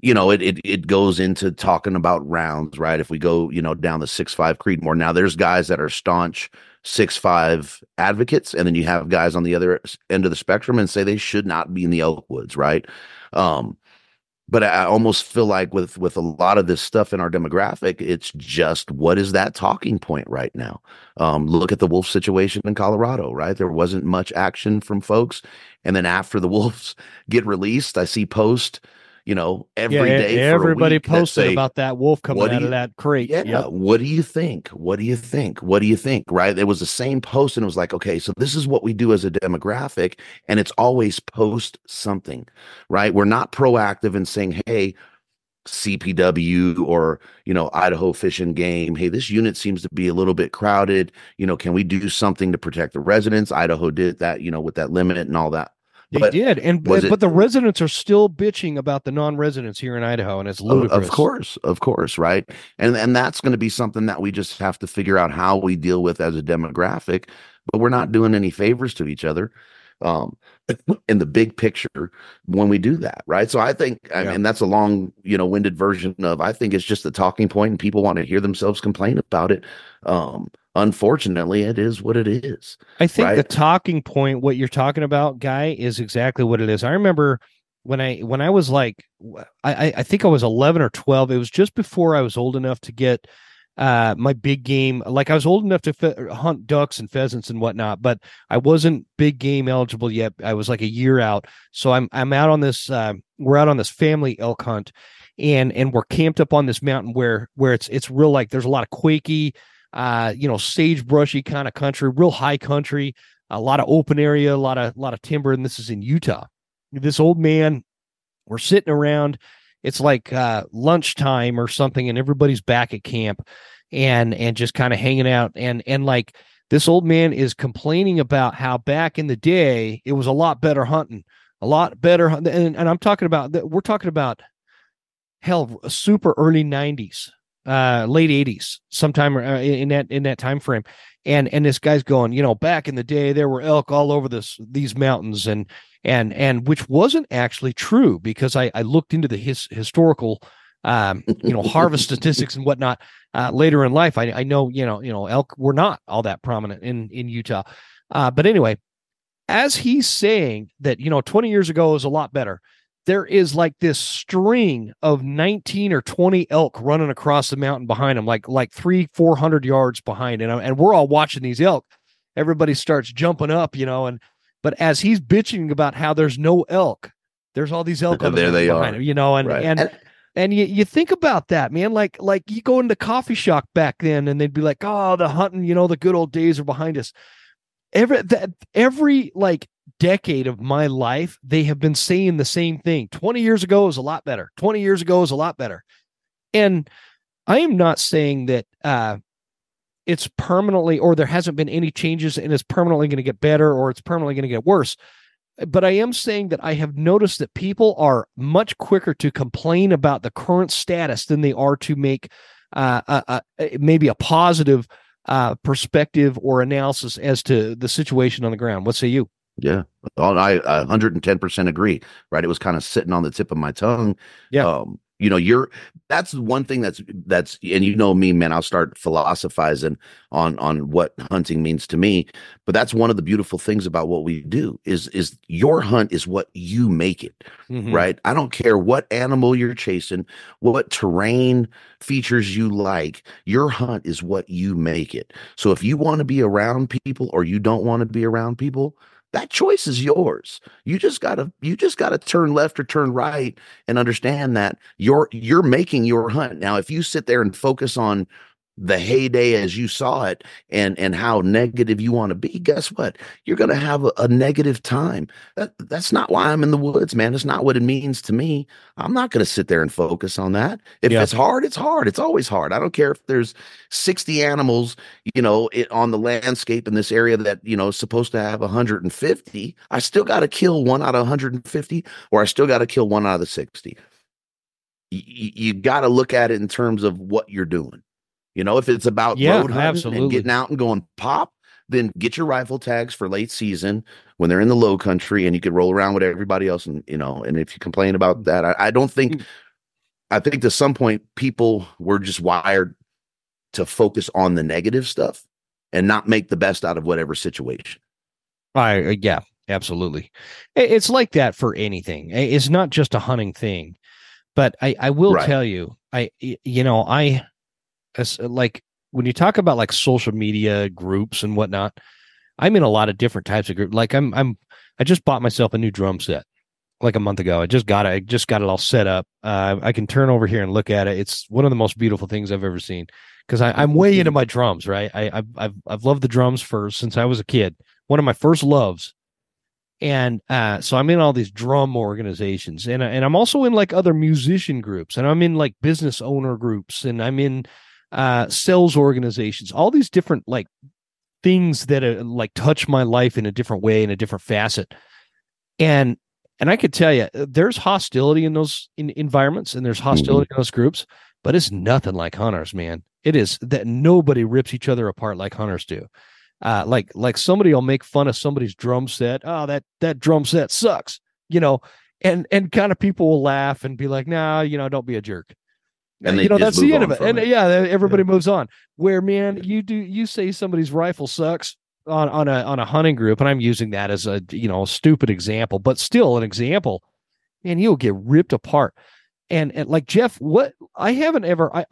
You know, it goes into talking about rounds, right? If we go, you know, down the 6.5 Creedmoor, now there's guys that are staunch 6.5 advocates, and then you have guys on the other end of the spectrum and say they should not be in the elk woods, right? But I almost feel like with a lot of this stuff in our demographic, it's just, what is that talking point right now? Look at the wolf situation in Colorado, right? There wasn't much action from folks. And then after the wolves get released, I see posts, you know, every day. Everybody posted about that wolf coming out of that crate. Yeah. Yep. What do you think? What do you think? What do you think? Right. It was the same post, and it was like, okay, so this is what we do as a demographic, and it's always post something, right? We're not proactive in saying, hey, CPW or, you know, Idaho Fish and Game, hey, this unit seems to be a little bit crowded. You know, can we do something to protect the residents? Idaho did that, you know, with that limit and all that. They did, but the residents are still bitching about the non-residents here in Idaho, and it's ludicrous. Of course, right? And that's going to be something that we just have to figure out how we deal with as a demographic. But we're not doing any favors to each other in the big picture when we do that, right? So I think, I mean, that's a long, you know, winded version of, I think it's just the talking point, and people want to hear themselves complain about it. Unfortunately, it is what it is. I think the talking point, what you're talking about, Guy, is exactly what it is. I remember when I was like, I think I was 11 or 12. It was just before I was old enough to get my big game. Like, I was old enough to hunt ducks and pheasants and whatnot, but I wasn't big game eligible yet. I was like a year out. So I'm out on this. We're out on this family elk hunt, and we're camped up on this mountain where it's real, like there's a lot of quaky, you know, sagebrushy kind of country, real high country, a lot of open area, a lot of timber. And this is in Utah. This old man, we're sitting around. It's like lunchtime or something, and everybody's back at camp and just kind of hanging out. And like, this old man is complaining about how back in the day, it was a lot better hunting, And I'm talking about, we're talking about, hell, super early 90s. Late 80s, sometime in that time frame, and this guy's going, you know, back in the day there were elk all over these mountains, and which wasn't actually true, because I looked into the historical, you know, harvest statistics and whatnot later in life. I know, you know, elk were not all that prominent in Utah, but anyway, as he's saying that, you know, 20 years ago was a lot better. There is like this string of 19 or 20 elk running across the mountain behind him, like 400 yards behind. And we're all watching these elk. Everybody starts jumping up, you know, but as he's bitching about how there's no elk, there's all these elk behind him, you know, and you think about that, man, like you go into coffee shop back then and they'd be like, oh, the hunting, you know, the good old days are behind us. Every like decade of my life, they have been saying the same thing. 20 years ago is a lot better. 20 years ago is a lot better. And I am not saying that it's permanently, or there hasn't been any changes and it's permanently going to get better or it's permanently going to get worse. But I am saying that I have noticed that people are much quicker to complain about the current status than they are to make maybe a positive perspective or analysis as to the situation on the ground. What say you? Yeah, I 110% agree. Right, it was kind of sitting on the tip of my tongue. Yeah, you know, that's one thing that's, and you know me, man. I'll start philosophizing on what hunting means to me. But that's one of the beautiful things about what we do is your hunt is what you make it. Mm-hmm. Right, I don't care what animal you're chasing, what terrain features you like. Your hunt is what you make it. So if you want to be around people or you don't want to be around people, that choice is yours. You just gotta turn left or turn right and understand that you're making your hunt. Now, if you sit there and focus on the heyday as you saw it and how negative you want to be, guess what? You're going to have a negative time. That's not why I'm in the woods, man. It's not what it means to me. I'm not going to sit there and focus on that. If it's hard, it's hard. It's always hard. I don't care if there's 60 animals, you know, on the landscape in this area that, you know, is supposed to have 150. I still got to kill one out of 150, or I still got to kill one out of the 60. You got to look at it in terms of what you're doing. You know, if it's about road hunting and getting out and going pop, then get your rifle tags for late season when they're in the low country and you can roll around with everybody else. And, you know, and if you complain about that, I think to some point people were just wired to focus on the negative stuff and not make the best out of whatever situation. Yeah, absolutely. It's like that for anything. It's not just a hunting thing, but I will tell you, like when you talk about like social media groups and whatnot, I'm in a lot of different types of groups. Like I just bought myself a new drum set like a month ago. I just got it all set up. I can turn over here and look at it. It's one of the most beautiful things I've ever seen, because I'm way into my drums, right? I've loved the drums since I was a kid. One of my first loves. And so I'm in all these drum organizations, and I'm also in like other musician groups, and I'm in like business owner groups, and I'm in sales organizations, all these different like things that like touch my life in a different way, in a different facet. And I could tell you there's hostility in those environments, and there's hostility in those groups, but it's nothing like hunters, man. It is that nobody rips each other apart like hunters do. Like somebody will make fun of somebody's drum set. Oh, that drum set sucks, you know, and kind of people will laugh and be like, nah, you know, don't be a jerk. And you know, that's the end of it. And yeah, everybody moves on. Where, man, you say somebody's rifle sucks on a hunting group. And I'm using that as a, you know, stupid example, but still an example, and you'll get ripped apart. And like, Jeff, I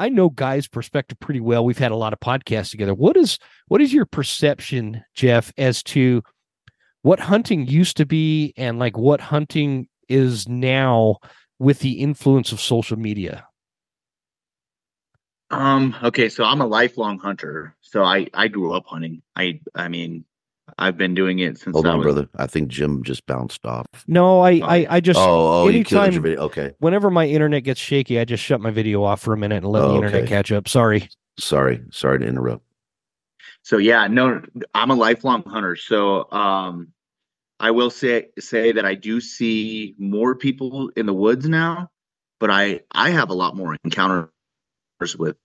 know Guy's perspective pretty well. We've had a lot of podcasts together. What is your perception, Jeff, as to what hunting used to be and like what hunting is now with the influence of social media? Okay. So I'm a lifelong hunter. So I grew up hunting. I mean, I've been doing it since. Hold on, brother. I think Jim just bounced off. No, I just. Oh, anytime, you killed your video. Okay. Whenever my internet gets shaky, I just shut my video off for a minute and let the internet catch up. Sorry to interrupt. So yeah, no, I'm a lifelong hunter. So I will say that I do see more people in the woods now, but I have a lot more encounters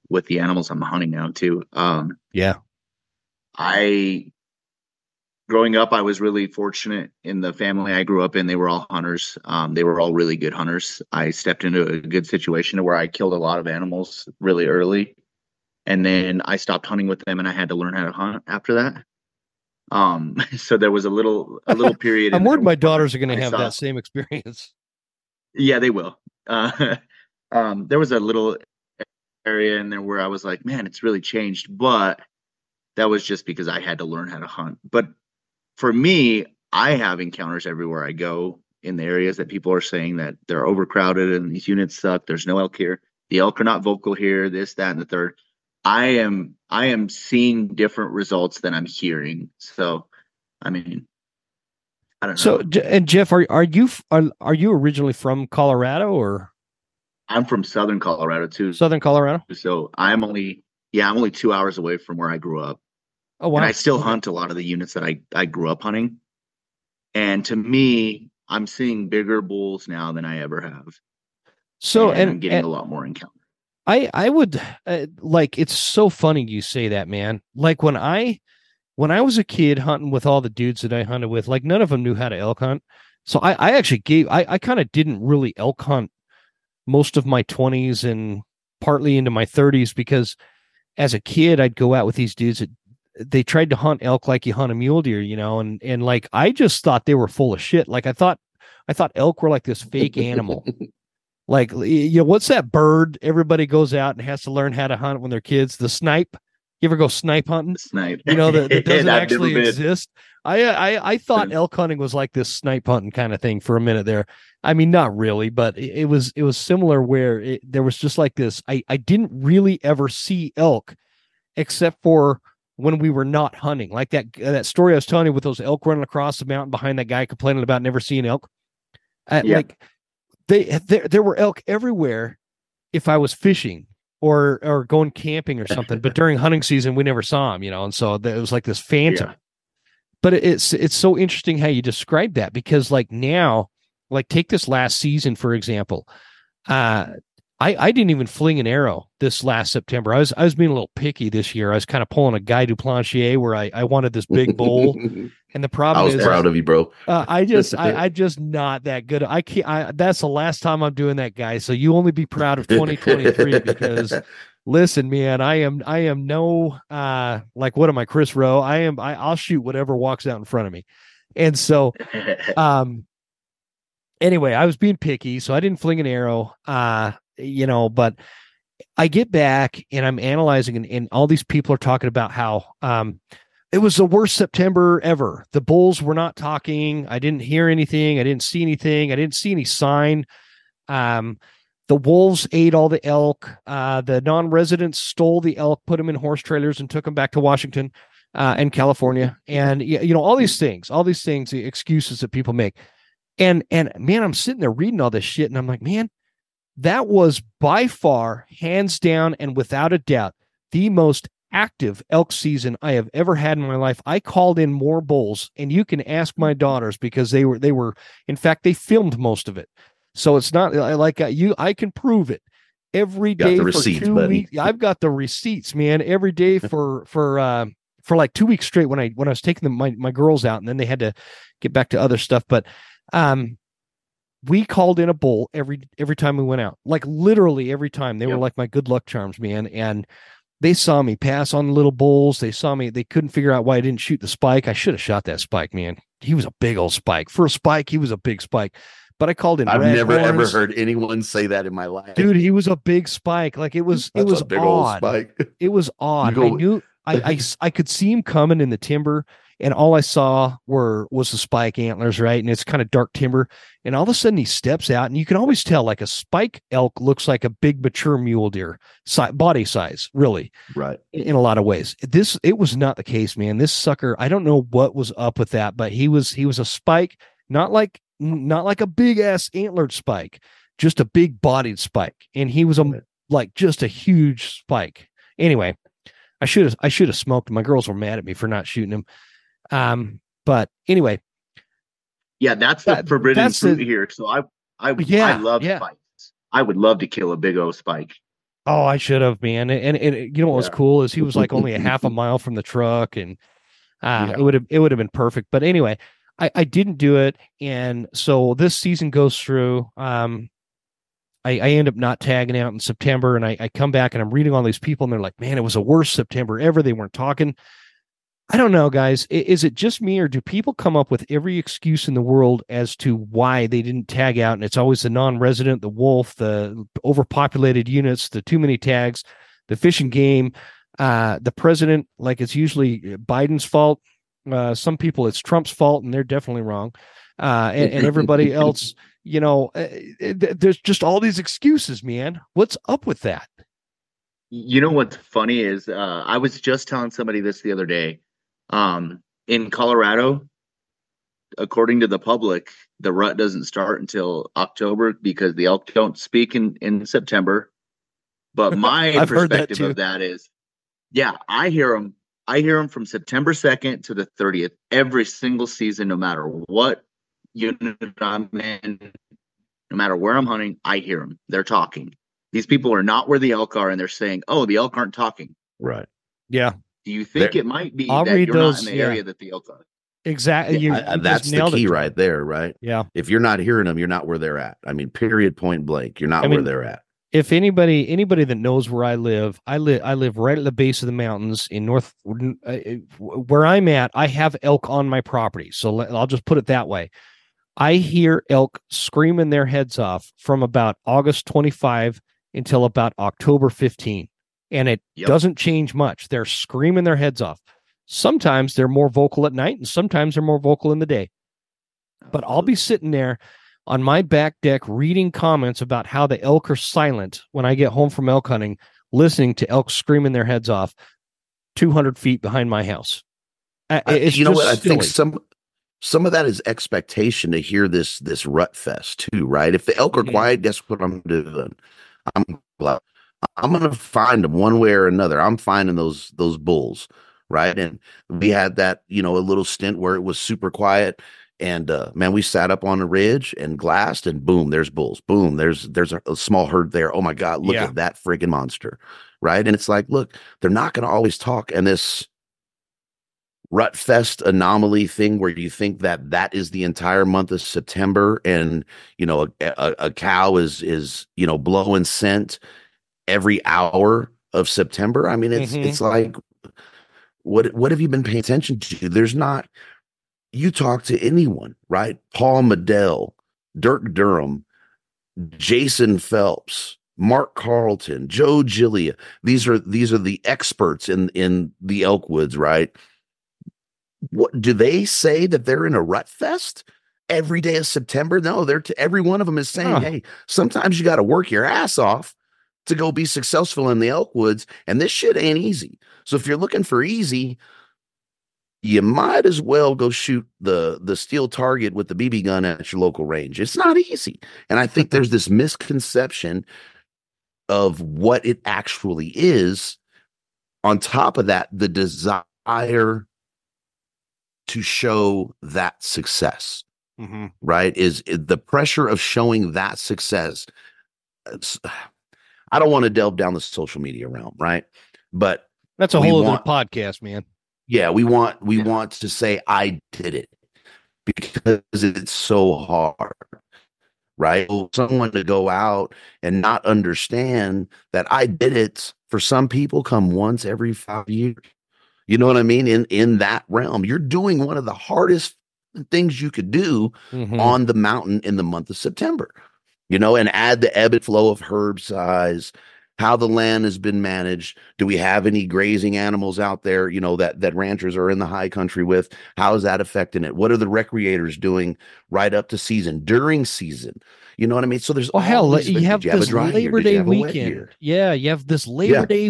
with the animals I'm hunting now too. Growing up, I was really fortunate in the family I grew up in. They were all hunters. They were all really good hunters. I stepped into a good situation where I killed a lot of animals really early. And then I stopped hunting with them, and I had to learn how to hunt after that. So there was a little period. I'm worried my daughters are going to have that same experience. Yeah, they will. There was a little area in there where I was like, man, it's really changed. But that was just because I had to learn how to hunt. But for me, I have encounters everywhere I go in the areas that people are saying that they're overcrowded and these units suck. There's no elk here. The elk are not vocal here, this, that, and the third. I am seeing different results than I'm hearing. So, I mean, I don't know. So, and Jeff, are you originally from Colorado, or? I'm from Southern Colorado too. Southern Colorado. So I'm only 2 hours away from where I grew up. Oh, wow. And I still hunt a lot of the units that I grew up hunting. And to me, I'm seeing bigger bulls now than I ever have. So, and I'm getting a lot more encounter. I would like, it's so funny you say that, man. Like when I was a kid hunting with all the dudes that I hunted with, like none of them knew how to elk hunt. So I kind of didn't really elk hunt most of my 20s and partly into my 30s, because as a kid, I'd go out with these dudes that they tried to hunt elk like you hunt a mule deer, you know, and like I just thought they were full of shit. Like I thought elk were like this fake animal. Like, you know, what's that bird everybody goes out and has to learn how to hunt when they're kids? The snipe. You ever go snipe hunting? Snipe. You know, that doesn't actually exist. I thought elk hunting was like this snipe hunting kind of thing for a minute there. I mean, not really, but it was similar, where there was just like this. I didn't really ever see elk except for when we were not hunting, like that story I was telling you with those elk running across the mountain behind that guy complaining about never seeing elk. Like there were elk everywhere if I was fishing or going camping or something, but during hunting season, we never saw them, you know? And so it was like this phantom, but it's so interesting how you describe that, because like now, like take this last season, for example, I didn't even fling an arrow this last September. I was being a little picky this year. I was kind of pulling a Guy Duplantier, where I wanted this big bowl, and the problem is I was proud of you, bro. I just not that good. I can't. That's the last time I'm doing that, guy. So you only be proud of 2023, because listen, man, I am no like, what am I, Chris Rowe? I'll shoot whatever walks out in front of me, and so anyway, I was being picky, so I didn't fling an arrow. You know, but I get back and I'm analyzing, and all these people are talking about how It was the worst September ever. The bulls were not talking. I didn't hear anything. I didn't see anything. I didn't see any sign. The wolves ate all the elk. The non-residents stole the elk, put them in horse trailers, and took them back to Washington and California. And, you know, all these things, the excuses that people make. And man, I'm sitting there reading all this shit, and I'm like, man, that was by far, hands down, and without a doubt, the most active elk season I have ever had in my life. I called in more bulls, and you can ask my daughters, because they were, in fact, they filmed most of it. So it's not like you, I can prove it every day for receipts, 2 weeks. I've got the receipts, man, every day for like 2 weeks straight when I was taking my girls out, and then they had to get back to other stuff. But, we called in a bull every time we went out, like literally every time. They were like my good luck charms, man. And they saw me pass on little bulls. They saw me. They couldn't figure out why I didn't shoot the spike. I should have shot that spike, man. He was a big old spike. For a spike, he was a big spike. But I called in. I've never ever heard anyone say that in my life, dude. He was a big spike. Like it was a big old spike. It was odd. I knew I could see him coming in the timber, and all I saw was the spike antlers, right? And it's kind of dark timber. And all of a sudden he steps out, and you can always tell, like, a spike elk looks like a big mature mule deer, body size, really. Right. In a lot of ways. It was not the case, man. This sucker, I don't know what was up with that, but he was a spike, not like a big ass antlered spike, just a big bodied spike. And he was like just a huge spike. Anyway, I should have smoked. My girls were mad at me for not shooting him. But anyway, yeah, that's the forbidden fruit here. So I love spikes. I would love to kill a big old spike. Oh, I should have, man. And you know what was cool is he was like only a half a mile from the truck, and it would have been perfect. But anyway, I didn't do it. And so this season goes through, I end up not tagging out in September, and I come back and I'm reading all these people, and they're like, man, it was the worst September ever. They weren't talking. I don't know, guys. Is it just me, or do people come up with every excuse in the world as to why they didn't tag out? And it's always the non-resident, the wolf, the overpopulated units, the too many tags, the fishing game, the president. Like, it's usually Biden's fault. Some people, it's Trump's fault, and they're definitely wrong. And everybody else, you know, there's just all these excuses, man. What's up with that? You know what's funny is I was just telling somebody this the other day. In Colorado, according to the public, the rut doesn't start until October because the elk don't speak in September. But my perspective of that is, yeah, I hear them from September 2nd to the 30th every single season, no matter what unit I'm in, no matter where I'm hunting, I hear them. They're talking. These people are not where the elk are, and they're saying, "Oh, the elk aren't talking." Right. Yeah. Do you think it might be that you're not in the area that the elk are? Exactly. Yeah, you that's the key right there, right? Yeah. If you're not hearing them, you're not where they're at. I mean, period, point blank. You're not where they're at. If anybody that knows where I live right at the base of the mountains in North, where I'm at, I have elk on my property. So I'll just put it that way. I hear elk screaming their heads off from about August 25 until about October 15. And it doesn't change much. They're screaming their heads off. Sometimes they're more vocal at night, and sometimes they're more vocal in the day. But I'll be sitting there on my back deck reading comments about how the elk are silent when I get home from elk hunting, listening to elk screaming their heads off 200 feet behind my house. I think some of that is expectation to hear this rut fest too, right? If the elk are quiet, guess what I'm doing? I'm going to find them one way or another. I'm finding those bulls, right? And we had that, you know, a little stint where it was super quiet, and man, we sat up on a ridge and glassed, and boom, there's bulls. Boom, there's a small herd there. Oh my God, look at that freaking monster, right? And it's like, look, they're not going to always talk. And this rut fest anomaly thing where you think that is the entire month of September, and you know a cow is you know blowing scent every hour of September. I mean, it's like, what have you been paying attention to? There's not. You talk to anyone, right? Paul Medell, Dirk Durham, Jason Phelps, Mark Carlton, Joe Giglia. These are the experts in the elk woods, right? What do they say that they're in a rut fest every day of September? No, they're every one of them is saying, hey, sometimes you got to work your ass off to go be successful in the elk woods. And this shit ain't easy. So if you're looking for easy, you might as well go shoot the steel target with the BB gun at your local range. It's not easy. And I think there's this misconception of what it actually is. On top of that, the desire to show that success, right, is the pressure of showing that success. It's, I don't want to delve down the social media realm, right? But that's a whole other podcast, man. Yeah, we want to say I did it because it's so hard, right? So someone to go out and not understand that I did it for some people come once every 5 years. You know what I mean? In that realm, you're doing one of the hardest things you could do on the mountain in the month of September. You know, and add the ebb and flow of herb size, how the land has been managed. Do we have any grazing animals out there, you know, that ranchers are in the high country with? How is that affecting it? What are the recreators doing right up to season, during season? You know what I mean? So there's you have this Labor Day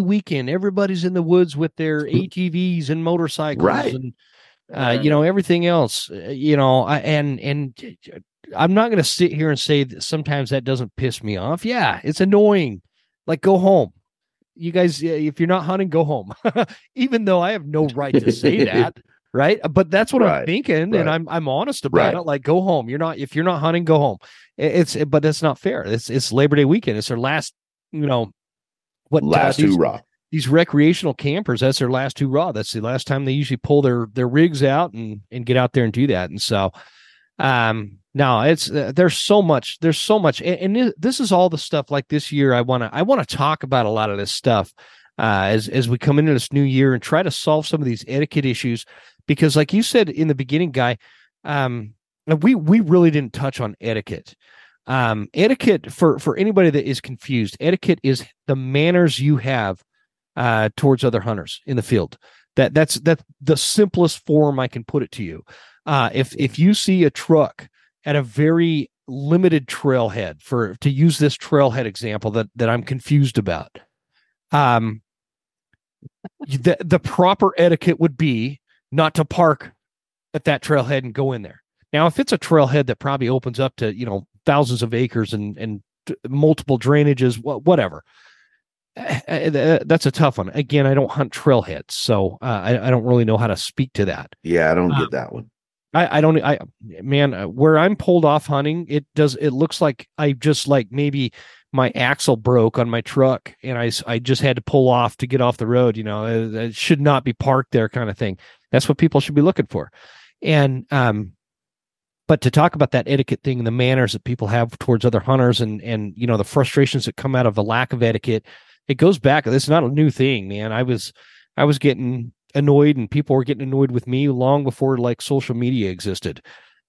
weekend. Everybody's in the woods with their ATVs and motorcycles and, you know, everything else, you know, and I'm not going to sit here and say that sometimes that doesn't piss me off. Yeah, it's annoying. Like, go home. You guys, if you're not hunting, go home. Even though I have no right to say that, right? But that's what I'm thinking, and I'm honest about it. Like, go home. You're not, if you're not hunting, go home. But that's not fair. It's Labor Day weekend. It's their last, you know, last hurrah. These recreational campers, that's their last hurrah. That's the last time they usually pull their rigs out and get out there and do that. And so, no, it's there's so much, and this is all the stuff. Like this year, I want to talk about a lot of this stuff as we come into this new year and try to solve some of these etiquette issues, because, like you said in the beginning, Guy, we really didn't touch on etiquette. Etiquette for anybody that is confused, etiquette is the manners you have towards other hunters in the field. That's the simplest form I can put it to you. If you see a truck at a very limited trailhead, to use this trailhead example that I'm confused about, the proper etiquette would be not to park at that trailhead and go in there. Now, if it's a trailhead that probably opens up to, you know, thousands of acres and multiple drainages, whatever, that's a tough one. Again, I don't hunt trailheads, so I don't really know how to speak to that. Yeah, I don't get that one. Where I'm pulled off hunting, it looks like I just, like, maybe my axle broke on my truck and I just had to pull off to get off the road. You know, it should not be parked there, kind of thing. That's what people should be looking for. And, but to talk about that etiquette thing and the manners that people have towards other hunters and, you know, the frustrations that come out of the lack of etiquette, it goes back. It's not a new thing, man. I was getting annoyed, and people were getting annoyed with me long before, like, social media existed,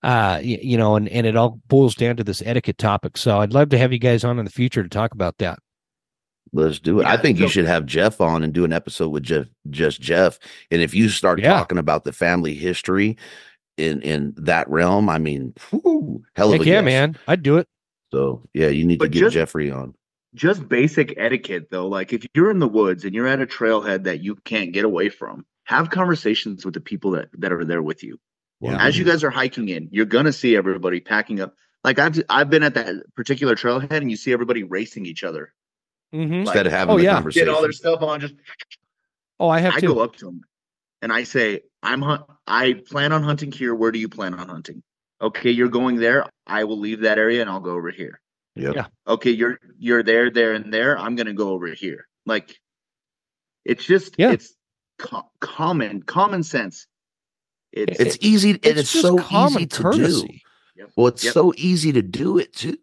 you know, and it all boils down to this etiquette topic. So I'd love to have you guys on in the future to talk about that. Let's do it. Yeah, I think you should have Jeff on and do an episode with Jeff. And if you start talking about the family history in that realm, I mean, hell of a guess, man. I'd do it. So yeah, you need to get Jeffrey on. Just basic etiquette, though. Like, if you're in the woods and you're at a trailhead that you can't get away from, have conversations with the people that are there with you. Wow. As you guys are hiking in, you're going to see everybody packing up. Like, I've been at that particular trailhead and you see everybody racing each other. Mm-hmm. Instead of having a conversation. Get all their stuff on. I go up to them and I say, I plan on hunting here. Where do you plan on hunting? Okay, you're going there. I will leave that area and I'll go over here. Yep. Yeah. Okay, you're there, and there. I'm going to go over here. Like, it's just it's common sense. It's easy, and it's so easy to do. Yep. Well, it's so easy to do it too,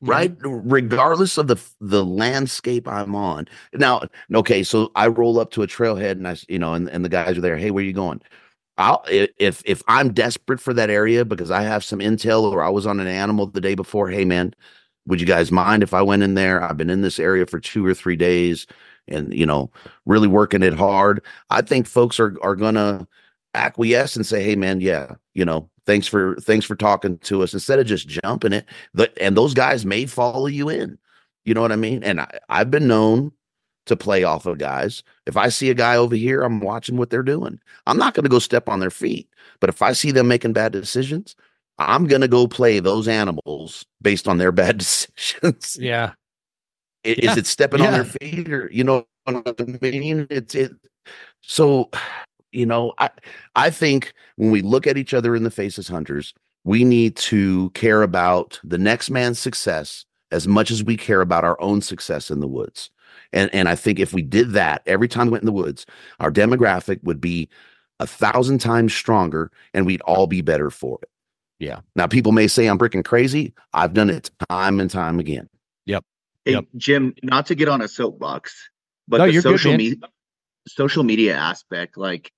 right? Regardless of the landscape I'm on. Now, okay, so I roll up to a trailhead, and I, you know, and the guys are there. Hey, where are you going? If I'm desperate for that area because I have some intel or I was on an animal the day before. Hey, man, would you guys mind if I went in there? I've been in this area for 2 or 3 days and, you know, really working it hard. I think folks are going to acquiesce and say, hey man, yeah, you know, thanks for talking to us, instead of just jumping it. And those guys may follow you in, you know what I mean? And I've been known to play off of guys. If I see a guy over here, I'm watching what they're doing. I'm not going to go step on their feet, but if I see them making bad decisions, I'm going to go play those animals based on their bad decisions. Yeah. Is it stepping on their feet, or, you know what I mean? So, you know, I think when we look at each other in the face as hunters, we need to care about the next man's success as much as we care about our own success in the woods. And I think if we did that every time we went in the woods, our demographic would be 1,000 times stronger, and we'd all be better for it. Yeah. Now, people may say I'm freaking crazy. I've done it time and time again. Yep. Hey, yep. Jim, not to get on a soapbox, but the social media aspect, like,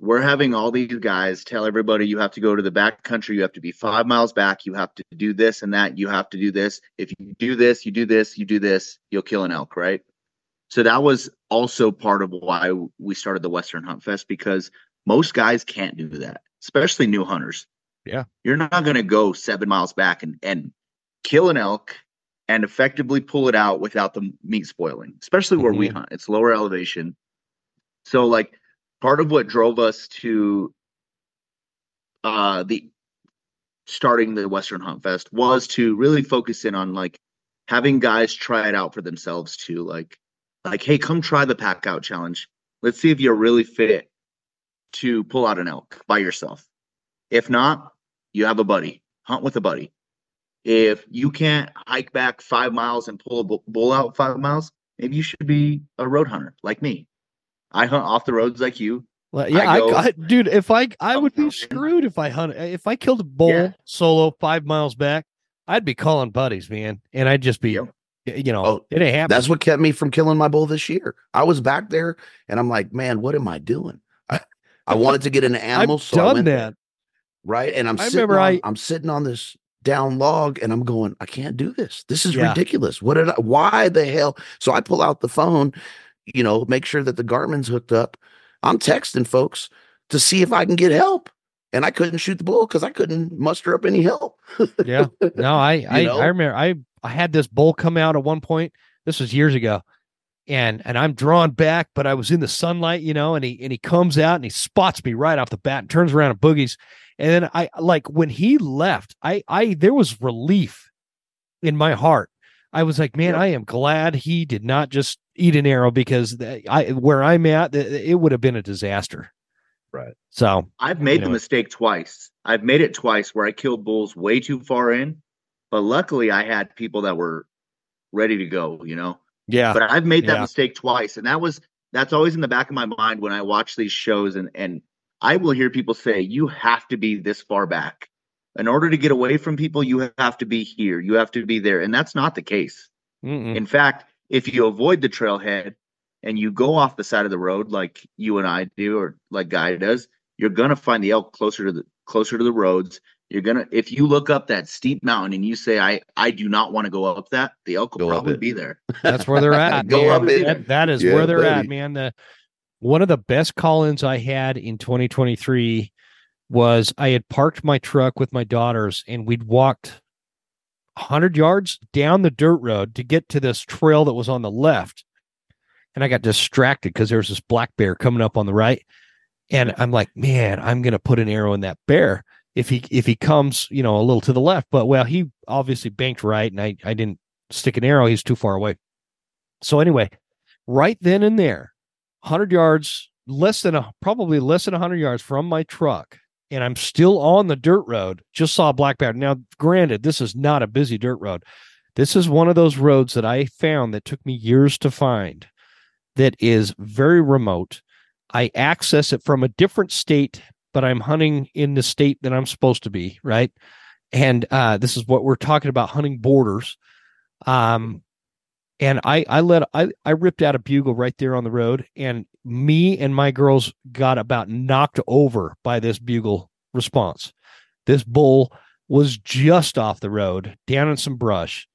we're having all these guys tell everybody you have to go to the backcountry, you have to be 5 miles back, you have to do this and that, you have to do this. If you do this, you do this, you do this, you'll kill an elk, right? So that was also part of why we started the Western Hunt Fest, because most guys can't do that, especially new hunters. Yeah. You're not going to go 7 miles back and kill an elk and effectively pull it out without the meat spoiling, especially where we hunt. It's lower elevation. So, like, part of what drove us to starting the Western Hunt Fest was to really focus in on, like, having guys try it out for themselves too. Like, hey, come try the pack out challenge. Let's see if you're really fit to pull out an elk by yourself. If not, you have a buddy. Hunt with a buddy. If you can't hike back 5 miles and pull a bull out 5 miles, maybe you should be a road hunter like me. I hunt off the roads like you. Well, yeah, I would be screwed if I hunted. If I killed a bull solo 5 miles back, I'd be calling buddies, man, and I'd just be, you know, it ain't happening. That's what kept me from killing my bull this year. I was back there, and I'm like, man, what am I doing? I wanted to get into animals, so I went. Right, and I'm sitting on this down log, and I'm going, I can't do this. This is ridiculous. Why the hell? So I pull out the phone, you know, make sure that the Garmin's hooked up. I'm texting folks to see if I can get help, and I couldn't shoot the bull because I couldn't muster up any help. Yeah, no, I remember I had this bull come out at one point. This was years ago, and I'm drawn back, but I was in the sunlight, you know, and he comes out and he spots me right off the bat and turns around and boogies. And then I, like, when he left, there was relief in my heart. I was like, man, I am glad he did not just eat an arrow, because where I'm at, it would have been a disaster. Right. So I've made the mistake twice. I've made it twice where I killed bulls way too far in, but luckily I had people that were ready to go, you know? Yeah. But I've made that mistake twice. And that's always in the back of my mind when I watch these shows, and I will hear people say, you have to be this far back. In order to get away from people, you have to be here. You have to be there. And that's not the case. Mm-mm. In fact, if you avoid the trailhead and you go off the side of the road, like you and I do, or like Guy does, you're going to find the elk closer to the roads. You're going to, if you look up that steep mountain and you say, I do not want to go up that, the elk will probably be there. That's where they're at. Go up it. That is where they're at, man. One of the best call-ins I had in 2023 was I had parked my truck with my daughters, and we'd walked 100 yards down the dirt road to get to this trail that was on the left. And I got distracted because there was this black bear coming up on the right. And I'm like, man, I'm going to put an arrow in that bear if he comes, you know, a little to the left. But, well, he obviously banked right, and I didn't stick an arrow. He's too far away. So anyway, right then and there, 100 yards, probably less than 100 yards from my truck, and I'm still on the dirt road, just saw a black bear. Now, granted, this is not a busy dirt road. This is one of those roads that I found that took me years to find that is very remote. I access it from a different state, but I'm hunting in the state that I'm supposed to be, right? And this is what we're talking about, hunting borders. And I ripped out a bugle right there on the road, and me and my girls got about knocked over by this bugle response. This bull was just off the road, down in some brush.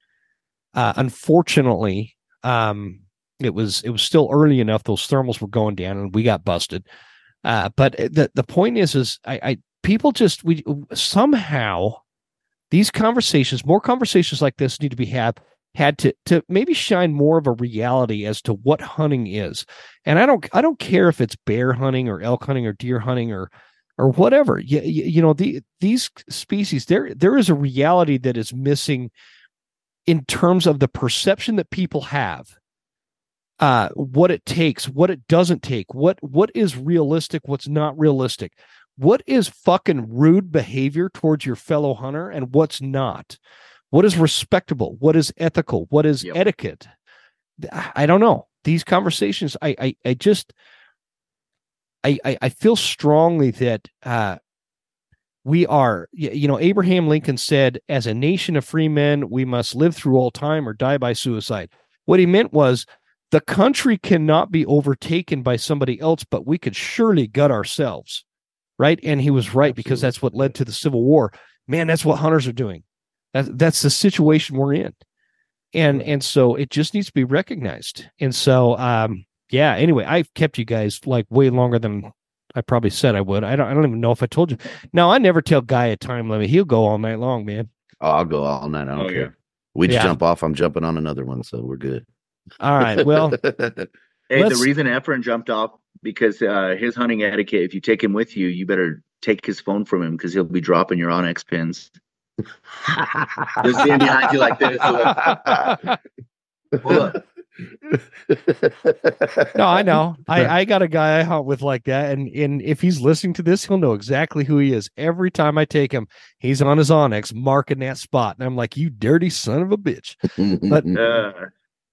Unfortunately, it was still early enough; those thermals were going down, and we got busted. But the point is I people just, we somehow these conversations, more conversations like this need to be had to maybe shine more of a reality as to what hunting is. And I don't care if it's bear hunting or elk hunting or deer hunting or whatever, you know, these species, there is a reality that is missing in terms of the perception that people have, what it takes, what it doesn't take, what is realistic, what's not realistic, what is fucking rude behavior towards your fellow hunter and what's not. What is respectable? What is ethical? What is etiquette? I don't know. These conversations, I feel strongly that we are, you know, Abraham Lincoln said, as a nation of free men, we must live through all time or die by suicide. What he meant was the country cannot be overtaken by somebody else, but we could surely gut ourselves, right? And he was right. Absolutely. Because that's what led to the Civil War. Man, that's what hunters are doing. That's the situation we're in. And so it just needs to be recognized. And so, yeah, anyway, I've kept you guys like way longer than I probably said I would. I don't even know if I told you. No, I never tell Guy a time limit. He'll go all night long, man. Oh, I'll go all night. I don't care. Yeah. We just jump off. I'm jumping on another one. So we're good. All right. Well, hey, the reason Efren jumped off because his hunting etiquette, if you take him with you, you better take his phone from him because he'll be dropping your Onyx pins. Just being behind you like this. Hold up. No, I know. I got a guy I hunt with like that, and if he's listening to this, he'll know exactly who he is. Every time I take him, he's on his Onyx marking that spot, and I'm like, "You dirty son of a bitch!" But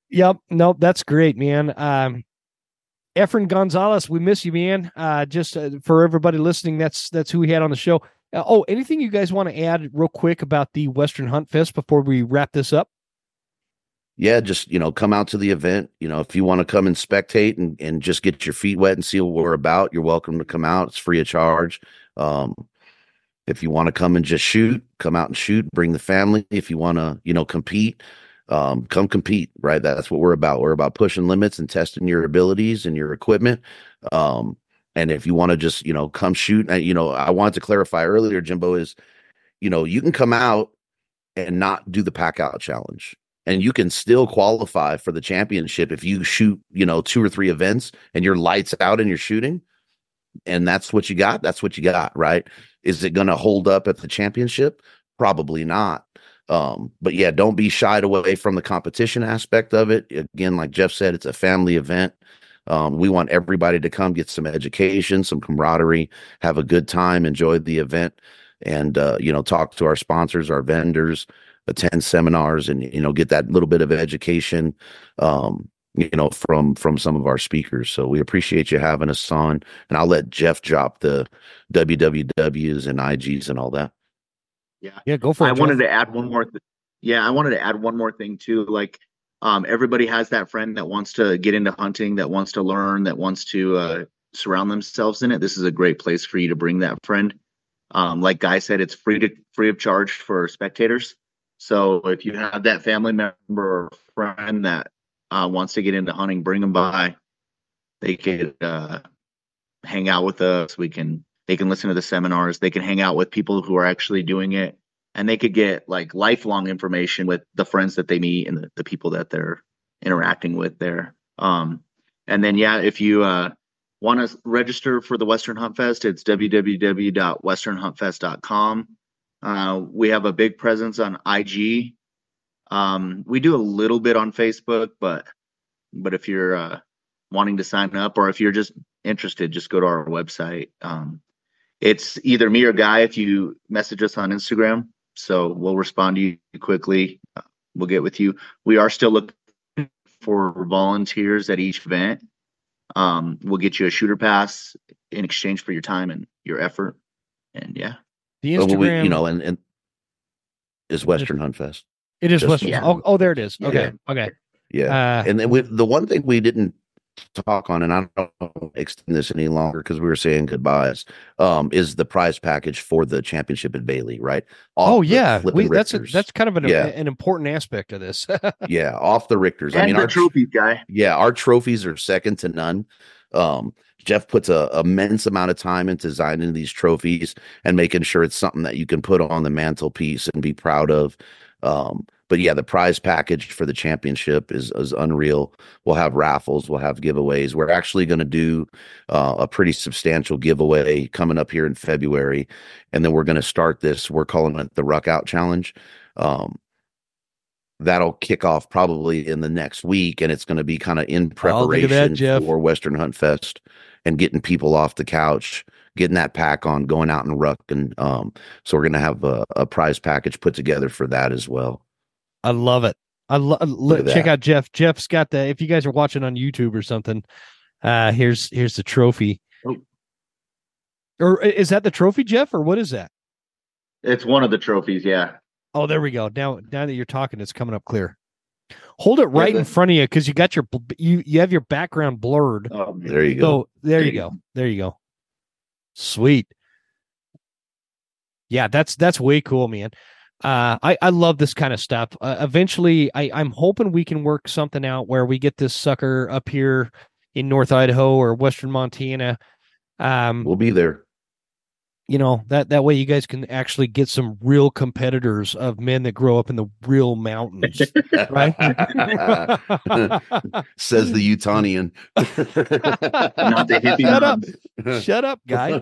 yep, no, that's great, man. Efren Gonzalez, we miss you, man. Just for everybody listening, that's who we had on the show. Oh, anything you guys want to add real quick about the Western Hunt Fest before we wrap this up? Yeah, just, you know, come out to the event. You know, if you want to come and spectate and just get your feet wet and see what we're about, you're welcome to come out. It's free of charge. If you want to come and just shoot, come out and shoot, bring the family. If you want to, you know, compete, come compete, right? That's what we're about. We're about pushing limits and testing your abilities and your equipment. And if you want to just, you know, come shoot, you know, I wanted to clarify earlier, Jimbo, is, you know, you can come out and not do the pack out challenge and you can still qualify for the championship. If you shoot, you know, 2 or 3 events and you're lights out and you're shooting and that's what you got. That's what you got. Right. Is it going to hold up at the championship? Probably not. But yeah, don't be shied away from the competition aspect of it. Again, like Jeff said, it's a family event. We want everybody to come get some education, some camaraderie, have a good time, enjoy the event, and, you know, talk to our sponsors, our vendors, attend seminars, and, you know, get that little bit of education, you know, from some of our speakers. So we appreciate you having us on, and I'll let Jeff drop the wwws and IGs and all that. Yeah, go for it. I wanted to add one more thing too, like. Everybody has that friend that wants to get into hunting, that wants to learn, that wants to surround themselves in it. This is a great place for you to bring that friend. Like Guy said, it's free of charge for spectators. So if you have that family member or friend that wants to get into hunting, bring them by. They could hang out with us. They can listen to the seminars. They can hang out with people who are actually doing it. And they could get like lifelong information with the friends that they meet and the people that they're interacting with there. And then, yeah, if you want to register for the Western Hunt Fest, it's www.westernhuntfest.com. We have a big presence on IG. We do a little bit on Facebook, but if you're wanting to sign up or if you're just interested, just go to our website. It's either me or Guy if you message us on Instagram. So we'll respond to you quickly. We'll get with you. We are still looking for volunteers at each event. We'll get you a shooter pass in exchange for your time and your effort. And yeah, the Instagram, and is Western Hunt Fest. It is Western. Yeah. Oh, there it is. Okay, yeah. Okay. Yeah, and then the one thing we didn't talk on, and I don't extend this any longer because we were saying goodbyes, is the prize package for the championship at Bailey, right? That's kind of an important aspect of this. Yeah, off the Richters. And I mean, our trophies, Guy. Yeah, our trophies are second to none. Jeff puts an immense amount of time in designing these trophies and making sure it's something that you can put on the mantelpiece and be proud of. But yeah, the prize package for the championship is unreal. We'll have raffles. We'll have giveaways. We're actually going to do a pretty substantial giveaway coming up here in February. And then we're going to start this. We're calling it the Ruck Out Challenge. That'll kick off probably in the next week. And it's going to be kind of in preparation for Western Hunt Fest and getting people off the couch, getting that pack on, going out and rucking. So we're going to have a prize package put together for that as well. I love it. Check out Jeff. Jeff's got the, if you guys are watching on YouTube or something, here's the trophy. Oh. Or is that the trophy, Jeff, or what is that? It's one of the trophies. Yeah. Oh, there we go. Now that you're talking, it's coming up clear. Hold it right in front of you. Cause you got your, you have your background blurred. Oh, there you go. So, there you go. There you go. Sweet. Yeah. That's way cool, man. I love this kind of stuff. Eventually, I'm hoping we can work something out where we get this sucker up here in North Idaho or Western Montana. We'll be there. You know, that way you guys can actually get some real competitors of men that grow up in the real mountains, right? Says the Utahnian. Not the hippie. Shut up, guy.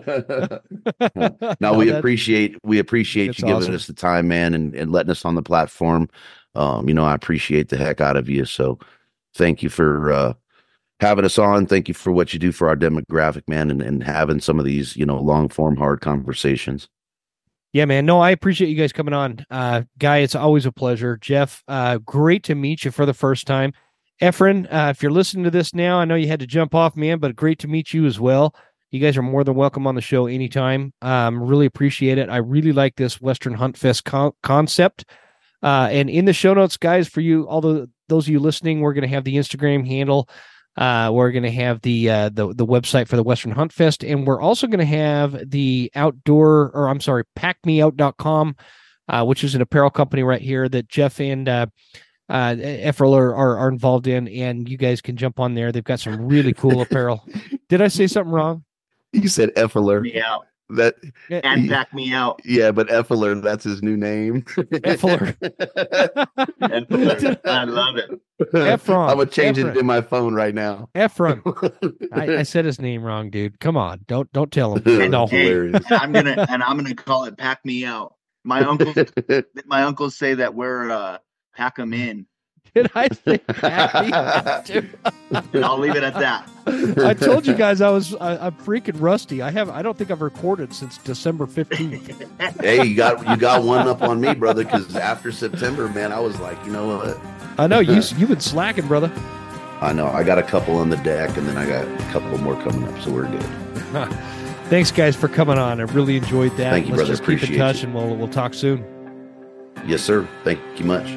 No, we appreciate you giving us the time, man, and letting us on the platform. You know, I appreciate the heck out of you. So thank you for having us on. Thank you for what you do for our demographic, man, and having some of these, you know, long form, hard conversations. Yeah, man. No, I appreciate you guys coming on. Guy, it's always a pleasure. Jeff, great to meet you for the first time. Efren, if you're listening to this now, I know you had to jump off, man, but great to meet you as well. You guys are more than welcome on the show anytime. Really appreciate it. I really like this Western Hunt Fest concept. And in the show notes, guys, for you, all those of you listening, we're going to have the Instagram handle. We're going to have the website for the Western Hunt Fest, and we're also going to have the packemout.com, which is an apparel company right here that Jeff and Efrel are involved in, and you guys can jump on there. They've got some really cool apparel. Did I say something wrong? You said Efrel. Yeah. That and Pack Me Out. Yeah, but Effeler, that's his new name. Effeler. I love it. Efron. I'm going to change it in my phone right now. Efren. I said his name wrong, dude. Come on. Don't tell him. No. Hilarious. I'm gonna call it Pack Me Out. My uncles say that we're pack them in. Did I say that? I'll leave it at that. I told you guys I'm freaking rusty. I don't think I've recorded since December 15th. Hey, you got one up on me, brother, because after September, man, I was like, you know what? I know you've been slacking, brother. I know. I got a couple on the deck, and then I got a couple more coming up, so we're good. Thanks, guys, for coming on. I really enjoyed that. Thank you, brother. Appreciate it. Let's just keep in touch, and we'll talk soon. Yes, sir. Thank you much.